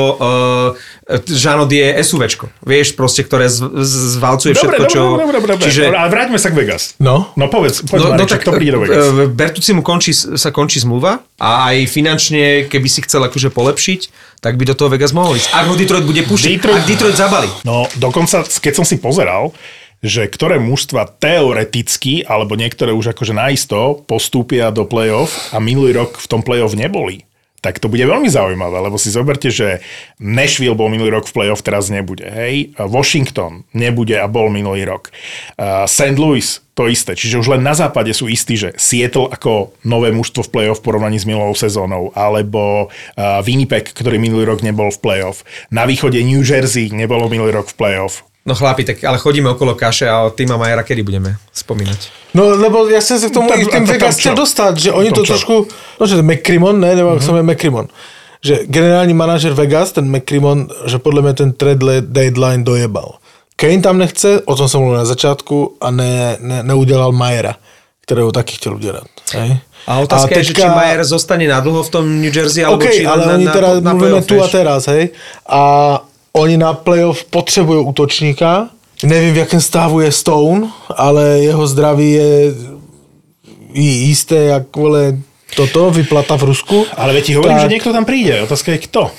uh, Žanot je SUVčko. Vieš, proste, ktoré z, z, zvalcuje dobre, všetko, dobre, čo... Dobre, dobre, čiže... dobre. Ale vráťme sa k Vegas. No? No povedz, povedz no, Marek, no, tak, to príde do Vegas. Bertucci mu končí, sa končí zmluva a aj finančne, keby si chcel akože polepšiť, tak by do toho Vegas mohol ísť. Ak ho Detroit bude pušiť, Detroit... ak Detroit zabali. No, dokonca, keď som si pozeral, že ktoré mužstva teoreticky, alebo niektoré už akože naisto, postúpia do play-off a minulý rok v tom play-off neboli. Tak to bude veľmi zaujímavé, lebo si zoberte, že Nashville bol minulý rok v play-off, teraz nebude. Hej? Washington nebude a bol minulý rok. Uh, Saint Louis, to isté. Čiže už len na západe sú istí, že Seattle ako nové mužstvo v play-off v porovnaní s minulou sezónou, alebo uh, Winnipeg, ktorý minulý rok nebol v play-off. Na východe New Jersey nebolo minulý rok v play-off. No chlapi, tak ale chodíme okolo kaše a o týma Majera kedy budeme spomínať? No lebo ja som sa k tomu no, i tým Vegas chcel dostať, že oni to čo? trošku... No že McCrimmon, ne? Nebo mm-hmm. som je McCrimmon. Že generálny manažer Vegas, ten McCrimmon, že podľa mňa ten trade deadline dojebal. Kane tam nechce, o tom som bol na začiatku a ne, ne, neudelal Majera, ktorého taký chtiel udelať. Hej? A otázka a je, teďka... že či Majer zostane nadlho v tom New Jersey, alebo okay, či ale na, oni teraz na, na mluvíme tu a teraz, hej? A... Oni na playoff potřebují útočníka. Nevím, v jakém stavu je Stone, ale jeho zdraví je jisté, jak vole toto, vyplata v Rusku. Ale veď ti hovorím, tak... že niekto tam príde. Otázka je kto.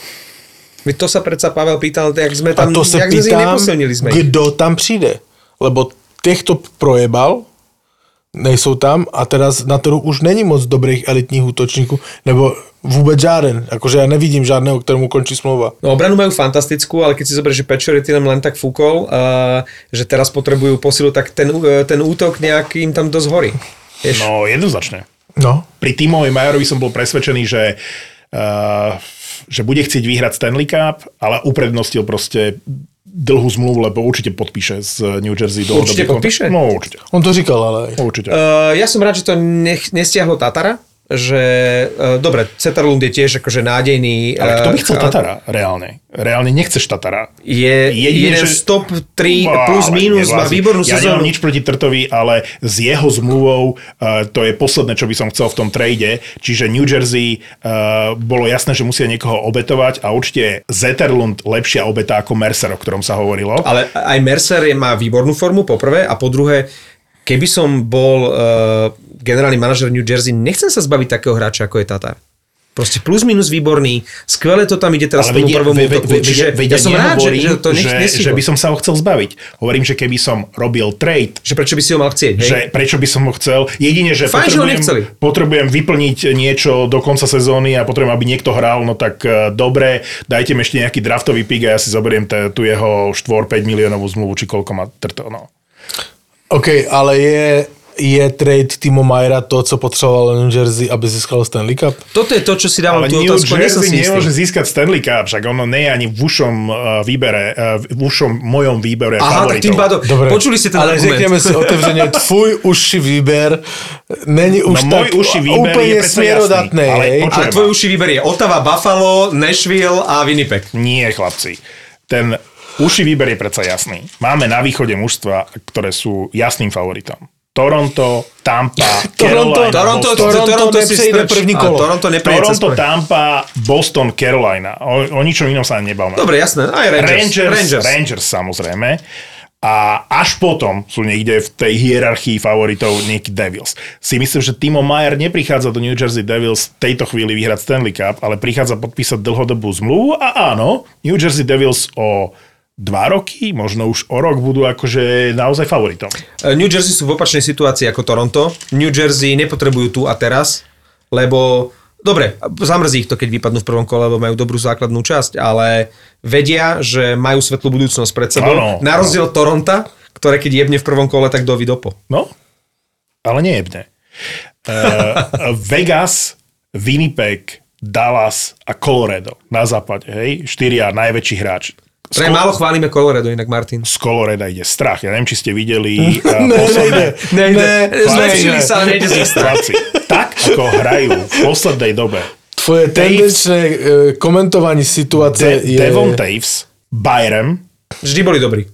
Veď to sa predsa Pavel pýtal, jak sme tam, to jak pýtam, sme ich neposilnili. Sme ich. Kdo tam přijde? Lebo těch to projebal, nejsou tam a teraz na trhu už není moc dobrých elitních útočníků, nebo vôbec žiaden. Akože ja nevidím žiadneho, ktorému končí smlouva. No obranu majú fantastickú, ale keď si zoberieš, že Pečority nám len tak fúkol, uh, že teraz potrebujú posilu, tak ten, uh, ten útok nejaký im tam dosť horí. Ješ? No jednoznačne. No. Pri Tímovi Majorovi som bol presvedčený, že, uh, že bude chcieť vyhrať Stanley Cup, ale uprednostil proste dlhú zmluvu, lebo určite podpíše z New Jersey do Určite podpíše? Konta. No určite. On to říkal, ale aj. Určite. Uh, ja som rád, že to nech, nestiahlo Tatara, že e, dobre, Cetarlund je tiež akože nádejný. Ale kto by chcel Tatara reálne? Reálne nechceš Tatara. Je jeden že... z top tri Bá, plus minus, má výbornú ja sezónu. Ja nemám nič proti Trtovi, ale s jeho zmluvou e, to je posledné, čo by som chcel v tom trade. Čiže New Jersey e, bolo jasné, že musia niekoho obetovať a určite Cetarlund lepšia obeta ako Mercer, o ktorom sa hovorilo. Ale aj Mercer je, má výbornú formu, poprvé, a po druhé, keby som bol e, generálny manažer New Jersey, nechcem sa zbaviť takého hráča, ako je Tatar. Proste plus minus výborný, skvelé to tam ide teraz v tomu prvomu útoku. Čiže ja som rád, že to nech nesího. Že by som sa ho chcel zbaviť. Hovorím, že keby som robil trade. Že prečo by si ho mal chcieť? Že prečo by som ho chcel? Jedine, že potrebujem, potrebujem vyplniť niečo do konca sezóny a potrebujem, aby niekto hral, no tak dobre, dajte mi ešte nejaký draftový pick a ja si zoberiem tu jeho štyri päť miliónovú zmluvu, či koľko má Trto. No. OK, ale je... je trade Timo Majera to, co potřeboval New Jersey, aby získal Stanley Cup? Toto je to, čo si dával tú otázku. Ale New Jersey nemôže získať Stanley Cup, však ono nie je ani v ušom výbere, v ušom mojom výbere Aha, favoritov. Aha, tak tým bádom. Počuli ste ten ale argument. Ale řekneme si otevřenie, tvoj uši výber není už no, tak úplne smerodatný. Ale, ale tvoj uši výber je Ottawa, Buffalo, Nashville a Winnipeg. Nie, chlapci. Ten uši výber je predsa jasný. Máme na východe mužstva, ktoré sú jasným favoritom. Toronto, Tampa, Carolina, Toronto, Toronto, Toronto nepřejde první kolo. Toronto, Toronto Tampa, Boston, Carolina. O, o ničom inom sa nebavme. Dobre, jasné. Aj Rangers. Rangers. Rangers. Rangers, samozrejme. A až potom sú niekde v tej hierarchii favoritov Nick Devils. Si myslím, že Timo Meier neprichádza do New Jersey Devils v tejto chvíli vyhrať Stanley Cup, ale prichádza podpísať dlhodobú zmluvu a áno, New Jersey Devils o dva roky, možno už o rok budú akože naozaj favoritom. New Jersey sú v opačnej situácii ako Toronto. New Jersey nepotrebujú tu a teraz, lebo dobre, zamrzí ich to, keď vypadnú v prvom kole, lebo majú dobrú základnú časť, ale vedia, že majú svetlú budúcnosť pred sebou. Ano, na rozdiel ano. Toronta, ktoré keď jebne v prvom kole, tak dovi dopo. No, ale nejebne. uh, Vegas, Winnipeg, Dallas a Colorado na západe, hej? Štyria najväčší hráči. Pre málo chválime Colorado, inak Martin. Z Colorado ide strach. Ja neviem, či ste videli... Uh, ne, posledné... ne, ne, ne. Zlepšili sa, ale nejde sa strach. Tak, ako hrajú v poslednej dobe. Tvoje tendenčné uh, komentovanie situácie De- je... Devon Taves, Byram... Vždy boli dobrí.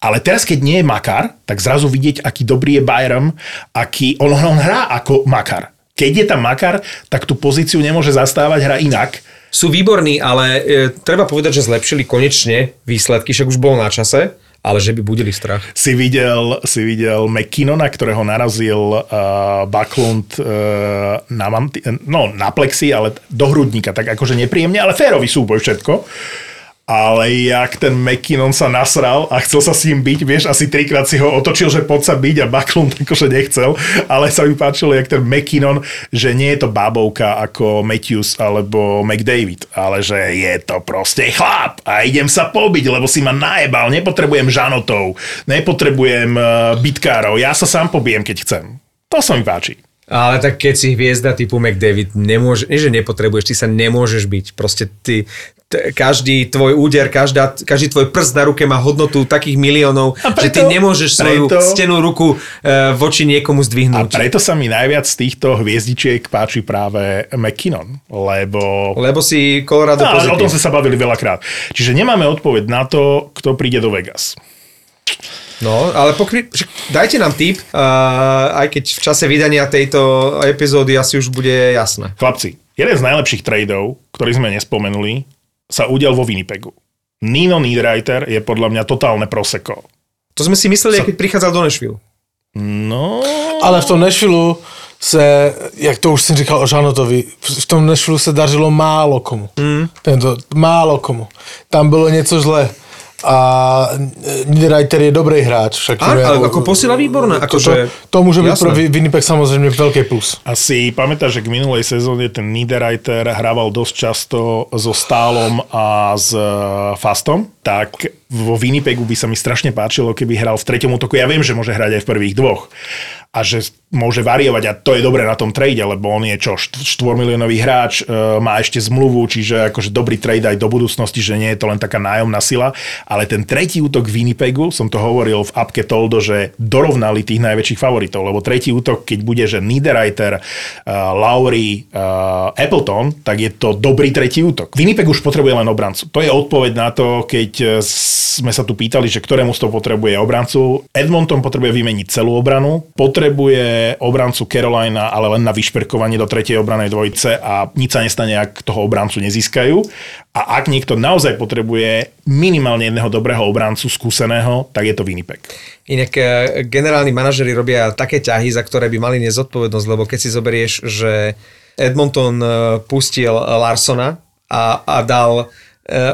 Ale teraz, keď nie je Makar, tak zrazu vidieť, aký dobrý je Byram, aký... On, on hrá ako Makar. Keď je tam Makar, tak tú pozíciu nemôže zastávať, hra inak. Sú výborní, ale e, treba povedať, že zlepšili konečne výsledky, však už bolo na čase, ale že by budili strach. Si videl, si videl McKinnona, ktorého narazil uh, Backlund uh, na, manti- no, na plexi, ale do hrudníka, tak akože nepríjemne, ale férový súboj všetko. Ale jak ten McKinnon sa nasral a chcel sa s ním byť, vieš, asi trikrát si ho otočil, že poď sa byť a Backlund akože nechcel, ale sa mi páčilo, jak ten McKinnon, že nie je to bábovka ako Matthews alebo McDavid, ale že je to proste chlap a idem sa pobiť, lebo si ma najebal, nepotrebujem Žanotov, nepotrebujem bitkárov, ja sa sám pobijem, keď chcem. To sa mi páči. Ale tak keď si hviezda typu McDavid, nemôže, nie že nepotrebuješ, ty sa nemôžeš byť. Proste ty, t- každý tvoj úder, každá, každý tvoj prst na ruke má hodnotu takých miliónov, preto, že ty nemôžeš svoju preto, stenú ruku e, voči niekomu zdvihnúť. A preto sa mi najviac z týchto hviezdičiek páči práve McKinnon, lebo... Lebo si Colorado pozitívne. O tom sme sa bavili veľakrát. Čiže nemáme odpoveď na to, kto príde do Vegas. No, ale pokry... dajte nám tip, uh, aj keď v čase vydania tejto epizódy asi už bude jasné. Chlapci, jeden z najlepších tradeov, ktorý sme nespomenuli, sa udial vo Winnipegu. Nino Niederreiter je podľa mňa totálne proseko. To sme si mysleli, sa... keď prichádzal do Nashville. No... Ale v tom Nashville se, jak to už som říkal o Žanotovi, v tom Nashville se dařilo málo komu. Mm. Tento, málo komu. Tam bylo něco zlé. A Niederreiter je dobrý hráč. Však, Ar, ale ako posila výborná. Ako to, že... to môže byť pro Winnipeg samozrejme veľký plus. Asi pamätáš, že k minulej sezóne ten Niederreiter hrával dosť často so Stálom a s Fastom, tak vo Winnipegu by sa mi strašne páčilo, keby hral v treťom útoku. Ja viem, že môže hrať aj v prvých dvoch. A že môže variovať a to je dobré na tom trade, lebo on je čo, štvormiliónový hráč, má ešte zmluvu, čiže akože dobrý trade aj do budúcnosti, že nie je to len taká nájomná sila, ale ten tretí útok Winnipegu, som to hovoril v apke Toldo, že dorovnali tých najväčších favoritov, lebo tretí útok, keď bude, že Niederreiter, Lowry, Appleton, tak je to dobrý tretí útok. Winnipeg už potrebuje len obrancu. To je odpoveď na to, keď sme sa tu pýtali, že ktorému z toho potrebuje obrancu. Edmonton potrebuje vymeniť celú obranu, potrebuje obrancu Carolina, ale len na vyšperkovanie do tretej obranej dvojice a nič sa nestane, ak toho obrancu nezískajú. A ak niekto naozaj potrebuje minimálne jedného dobrého obrancu, skúseného, tak je to Winnipeg. Inak generálni manažeri robia také ťahy, za ktoré by mali nezodpovednosť, lebo keď si zoberieš, že Edmonton pustil Larsona a, a dal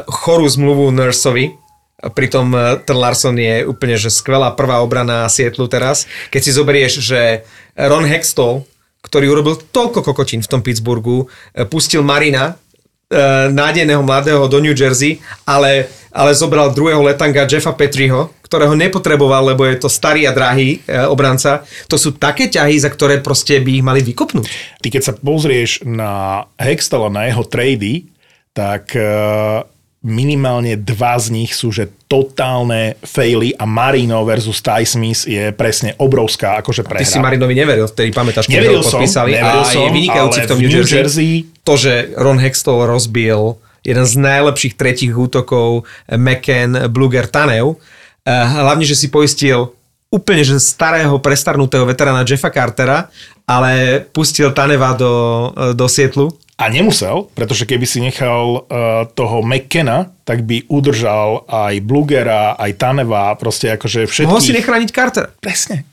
chorú zmluvu Nurseovi, pritom ten Larson je úplne že skvelá prvá obrana Sietlu teraz. Keď si zoberieš, že Ron Hextall, ktorý urobil toľko kokotín v tom Pittsburghu, pustil Marina, nádejného mladého do New Jersey, ale, ale zobral druhého letanga Jeffa Petryho, ktorého nepotreboval, lebo je to starý a drahý obranca. To sú také ťahy, za ktoré proste by ich mali vykopnúť. Ty keď sa pozrieš na Hextalla, na jeho trady, tak... minimálne dva z nich sú, že totálne faily a Marino versus Ty Smith je presne obrovská akože prehra. Ty si Marinovi neveril, vtedy pamätáš, keď ho podpísali. Neveril a som, je vynikajúci v tom New Jersey. Jersey. To, že Ron Hextall rozbil jeden z najlepších tretích útokov McCann, Bluger, Tanev. Hlavne, že si poistil úplne že starého, prestarnutého veterána Jeffa Cartera, ale pustil Taneva do, do Sietlu. A nemusel, pretože keby si nechal uh, toho McKenna, tak by udržal aj Blugera, aj Taneva, proste akože všetkých. Mohol si nechrániť Cartera. Presne.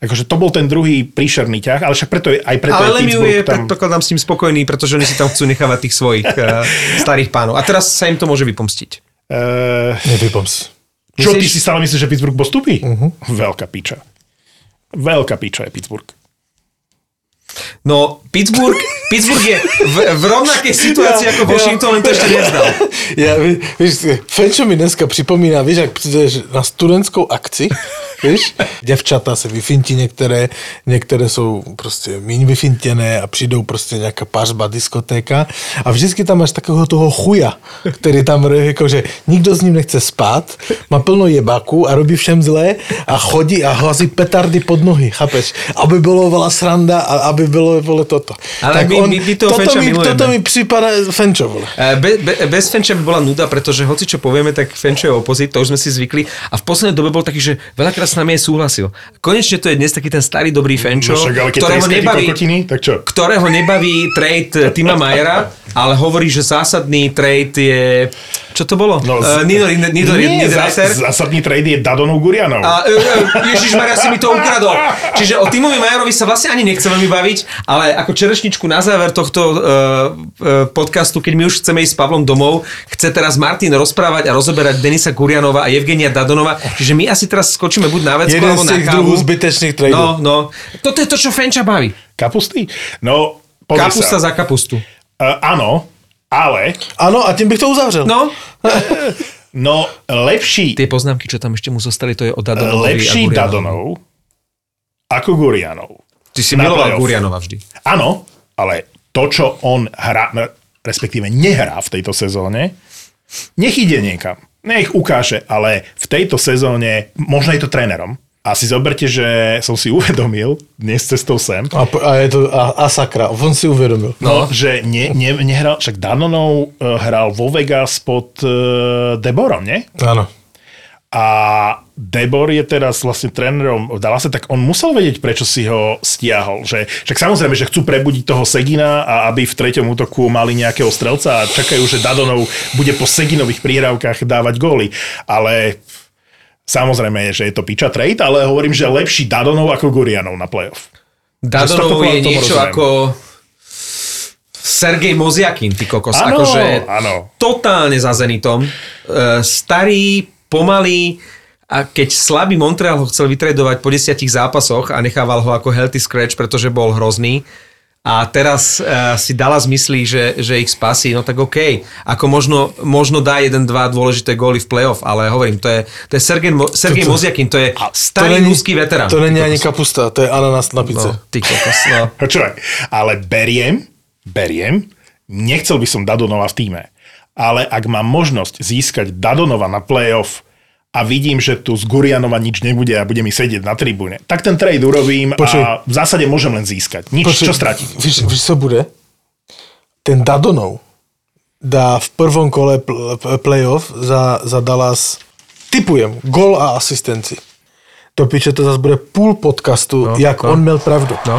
Akože to bol ten druhý príšerný ťah, ale však preto je, aj preto ale je Pittsburgh je, tam... Ale predpokladám s tým spokojný, pretože oni si tam chcú nechávať tých svojich uh, starých pánov. A teraz sa im to môže vypomstiť. Uh, Nevypoms. Čo, myslíš? Ty si stále myslíš, že Pittsburgh postupí? Uh-huh. Veľká piča. Veľká piča je Pittsburgh. No, Pittsburgh, Pittsburgh je v, v rovnaké situácii ja, ako Washington, len to ešte nezdal. Ja, víš, Fenčo mi dneska připomíná, víš, jak přijdeš na studentskou akci, víš, děvčata se vyfintí některé, některé jsou prostě míň vyfintěné a přijdou prostě nějaká pařba, diskotéka a vždycky tam máš takového toho chuja, který tam jakože nikdo s ním nechce spát, má plno jebáků a robí všem zlé a chodí a hlasí petardy pod nohy, chápeš, aby bylo veľa sranda a aby bylo, vole, toto. Ale tak my, on, my, my toho toto, mi, toto mi připadá Fenčo, vole. Be, be, bez Fenča by bola nuda, pretože hoci čo povieme, tak Fenčo je opozit, to už sme si zvykli a v poslednej dobe bol taký, že veľakrát s nami je súhlasil. Konečne to je dnes taký ten starý dobrý Fenčo, no, ktorého, nebaví, kokotiny, tak čo? ktorého nebaví trade Tima Mayera, ale hovorí, že zásadný trade je... Čo to bolo? No, z... uh, Nino, Nino, Nino, Nie, zás, zásadný trade je Dadonov Gurianov. Uh, Ježišmaria si mi to ukradol. Čiže o Timovi Mayerovi sa vlastne ani nechce veľmi baviť, ale ako čerešničku na záver tohto uh, uh, podcastu, keď my už chceme ísť s Pavlom domov, chce teraz Martin rozprávať a rozoberať Denisa Gurianova a Evgenia Dadonova. Čiže my asi teraz skočíme buď na vecku, alebo na kávu. Jeden z tých druhú zbytečných tradeov. No, no. Toto je to, čo Fenča baví. Kapusty? No, kapusta za kapustu. Uh, áno. Ale... Áno, a tým bych to uzavrel. No, no lepší... Tie poznámky, čo tam ešte mu zostali, to je o Dadonovovi lepší a Gurianov. Dadonov ako Gurianov. Ty si miloval Gurianova vždy. Áno, ale to, čo on hrá, respektíve nehrá v tejto sezóne, nech ide niekam. Nech ukáže, ale v tejto sezóne, možno je to trénerom, a si zoberte, že som si uvedomil dnes cestou sem. A, a je to a, a sakra, on si uvedomil. No, no že ne, ne, nehral, však Danonov hral vo Vegas pod uh, Deborom, nie? Áno. A Debor je teraz vlastne trénerom v Dallase, tak on musel vedieť, prečo si ho stiahol. Že, však samozrejme, že chcú prebudiť toho Segina a aby v treťom útoku mali nejakého strelca a čakajú, že Dadonov bude po Seginových príhrávkach dávať góly. Ale... Samozrejme, že je to piča trade, ale hovorím, že lepší Dadonov ako Gurianov na playoff. Dadonov je niečo rozumiem. Ako Sergej Moziakin, ty kokos. Áno, akože áno. Totálne za Zenitom. Starý, pomalý a keď slabý Montreal ho chcel vytredovať po desiatich zápasoch a nechával ho ako healthy scratch, pretože bol hrozný. A teraz uh, si dala zmyslí, že, že ich spasí, no tak okej. Okay. Ako možno, možno dá jeden, dva dôležité góly v play-off, ale hovorím, to je, to je Sergej, Mo- Sergej to, to, Moziakin, to je starý ruský veterán. To není ani kapusta, to je ananas na pizze. No, ty kokos, no. Čo, ale beriem, beriem, nechcel by som Dadonova v týme, ale ak mám možnosť získať Dadonova na play-off, a vidím, že tu z Gurianova nič nebude a bude mi sedieť na tribúne, tak ten trade urobím Počuj. A v zásade môžem len získať. Nič, Počuj. Čo stratím. Víš, víš, co bude? Ten Dadonov dá v prvom kole playoff za, za Dallas, typujem, gól a asistenci. To piče, to zase bude půl podcastu, no, jak no. on měl pravdu. No.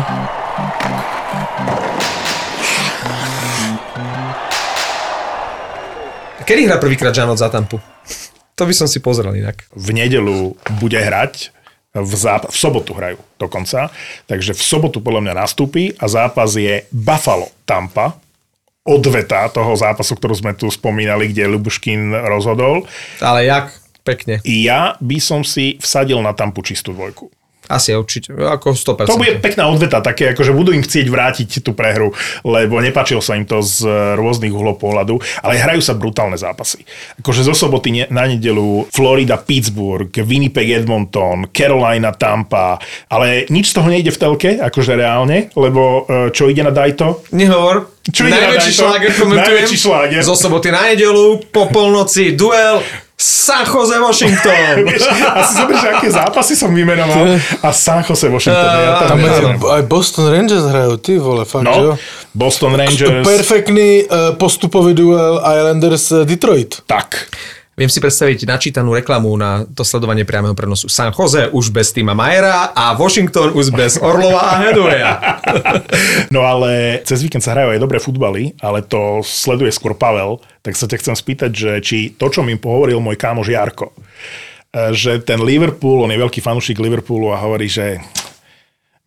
Kedy hrá prvýkrát Žanot za Tampu? To by som si pozrel inak. V nedeľu bude hrať, v, záp- v sobotu hrajú dokonca, takže v sobotu podľa mňa nastúpi a zápas je Buffalo-Tampa, odveta toho zápasu, ktorú sme tu spomínali, kde Ľubuškin rozhodol. Ale jak pekne. Ja by som si vsadil na Tampu čistú dvojku. Asi určite, ako sto percent. To bude pekná odveta, také akože budú im chcieť vrátiť tú prehru, lebo nepáčilo sa im to z rôznych uhlov pohľadu, ale hrajú sa brutálne zápasy. Akože zo soboty ne, na nedeľu Florida, Pittsburgh, Winnipeg, Edmonton, Carolina, Tampa, ale nič z toho nejde v telke, akože reálne, lebo čo ide na Dajto? Nehovor. Čo ide najväčší na šláger, komentujem. Šláger. Zo soboty na nedeľu, po polnoci, duel... San Jose Washington. A si zoberieš, aké zápasy som vymenoval. A San Jose Washington. Ja tam tam aj Boston Rangers hrajú, ty vole, fakt, no, jo? Boston Rangers. Perfektný uh, postupový duel Islanders Detroit. Tak. Viem si predstaviť načítanú reklamu na to sledovanie priameho prenosu. San Jose už bez Tima Mayera a Washington už bez Orlova a Hathawaya. No ale cez víkend sa hrajú aj dobré futbaly, ale to sleduje skôr Pavel, tak sa ťa chcem spýtať, že či to, čo mi pohovoril môj kámoš Jarko, že ten Liverpool, on je veľký fanúšik Liverpoolu a hovorí, že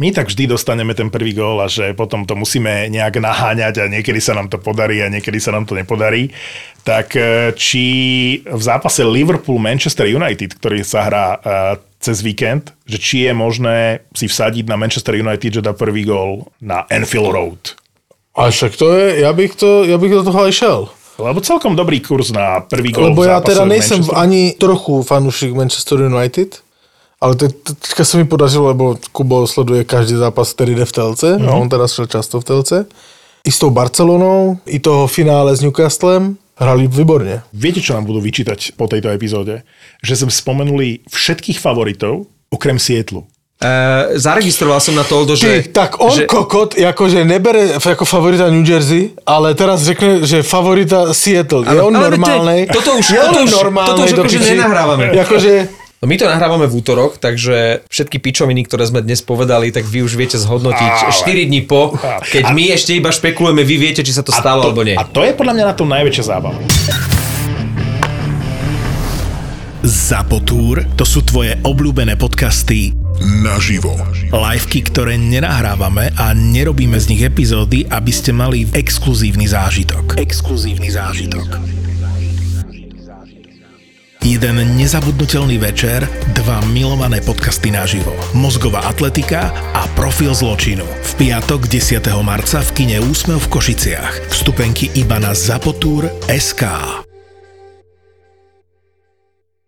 my tak vždy dostaneme ten prvý gól a že potom to musíme nejak naháňať a niekedy sa nám to podarí a niekedy sa nám to nepodarí. Tak či v zápase Liverpool-Manchester United, ktorý sa hrá cez víkend, že či je možné si vsadiť na Manchester United, že dá prvý gól na Anfield Road? A však to je, ja bych to, ja bych do toho aj šel. Lebo celkom dobrý kurz na prvý gól v zápase. Lebo ja teda nejsem ani trochu fanúšik Manchester United, ale teďka sa mi podařilo, lebo Kubo sleduje každý zápas, ktorý jde v telce. Mm-hmm. A on teraz šel často v telce. I s tou Barcelonou, i toho finále s Newcastlem hrali výborne. Viete, čo nám budú vyčítať po tejto epizóde? Že som spomenuli všetkých favoritov, okrem Seattlu. Uh, zaregistroval som na to, že... Ty, tak on že... kokot, akože nebere ako favorita New Jersey, ale teraz řekne, že favorita Seattle. Je on normálnej? Toto už akože nenahrávame. Akože... No my to nahrávame v útorok, takže všetky pičoviny, ktoré sme dnes povedali, tak vy už viete zhodnotiť štyri dní po, keď my ešte iba špekulujeme, vy viete, či sa to stalo alebo nie. A to je podľa mňa na tom najväčšia zábava. Zapotúr, to sú tvoje obľúbené podcasty naživo. Liveky, ktoré nenahrávame a nerobíme z nich epizódy, aby ste mali exkluzívny zážitok. Exkluzívny zážitok. Jeden nezabudnutelný večer, dva milované podcasty naživo. Mozgová atletika a Profil zločinu. V piatok desiateho marca v kine Úsmev v Košiciach. Vstupenky iba na zapotur bodka es ká.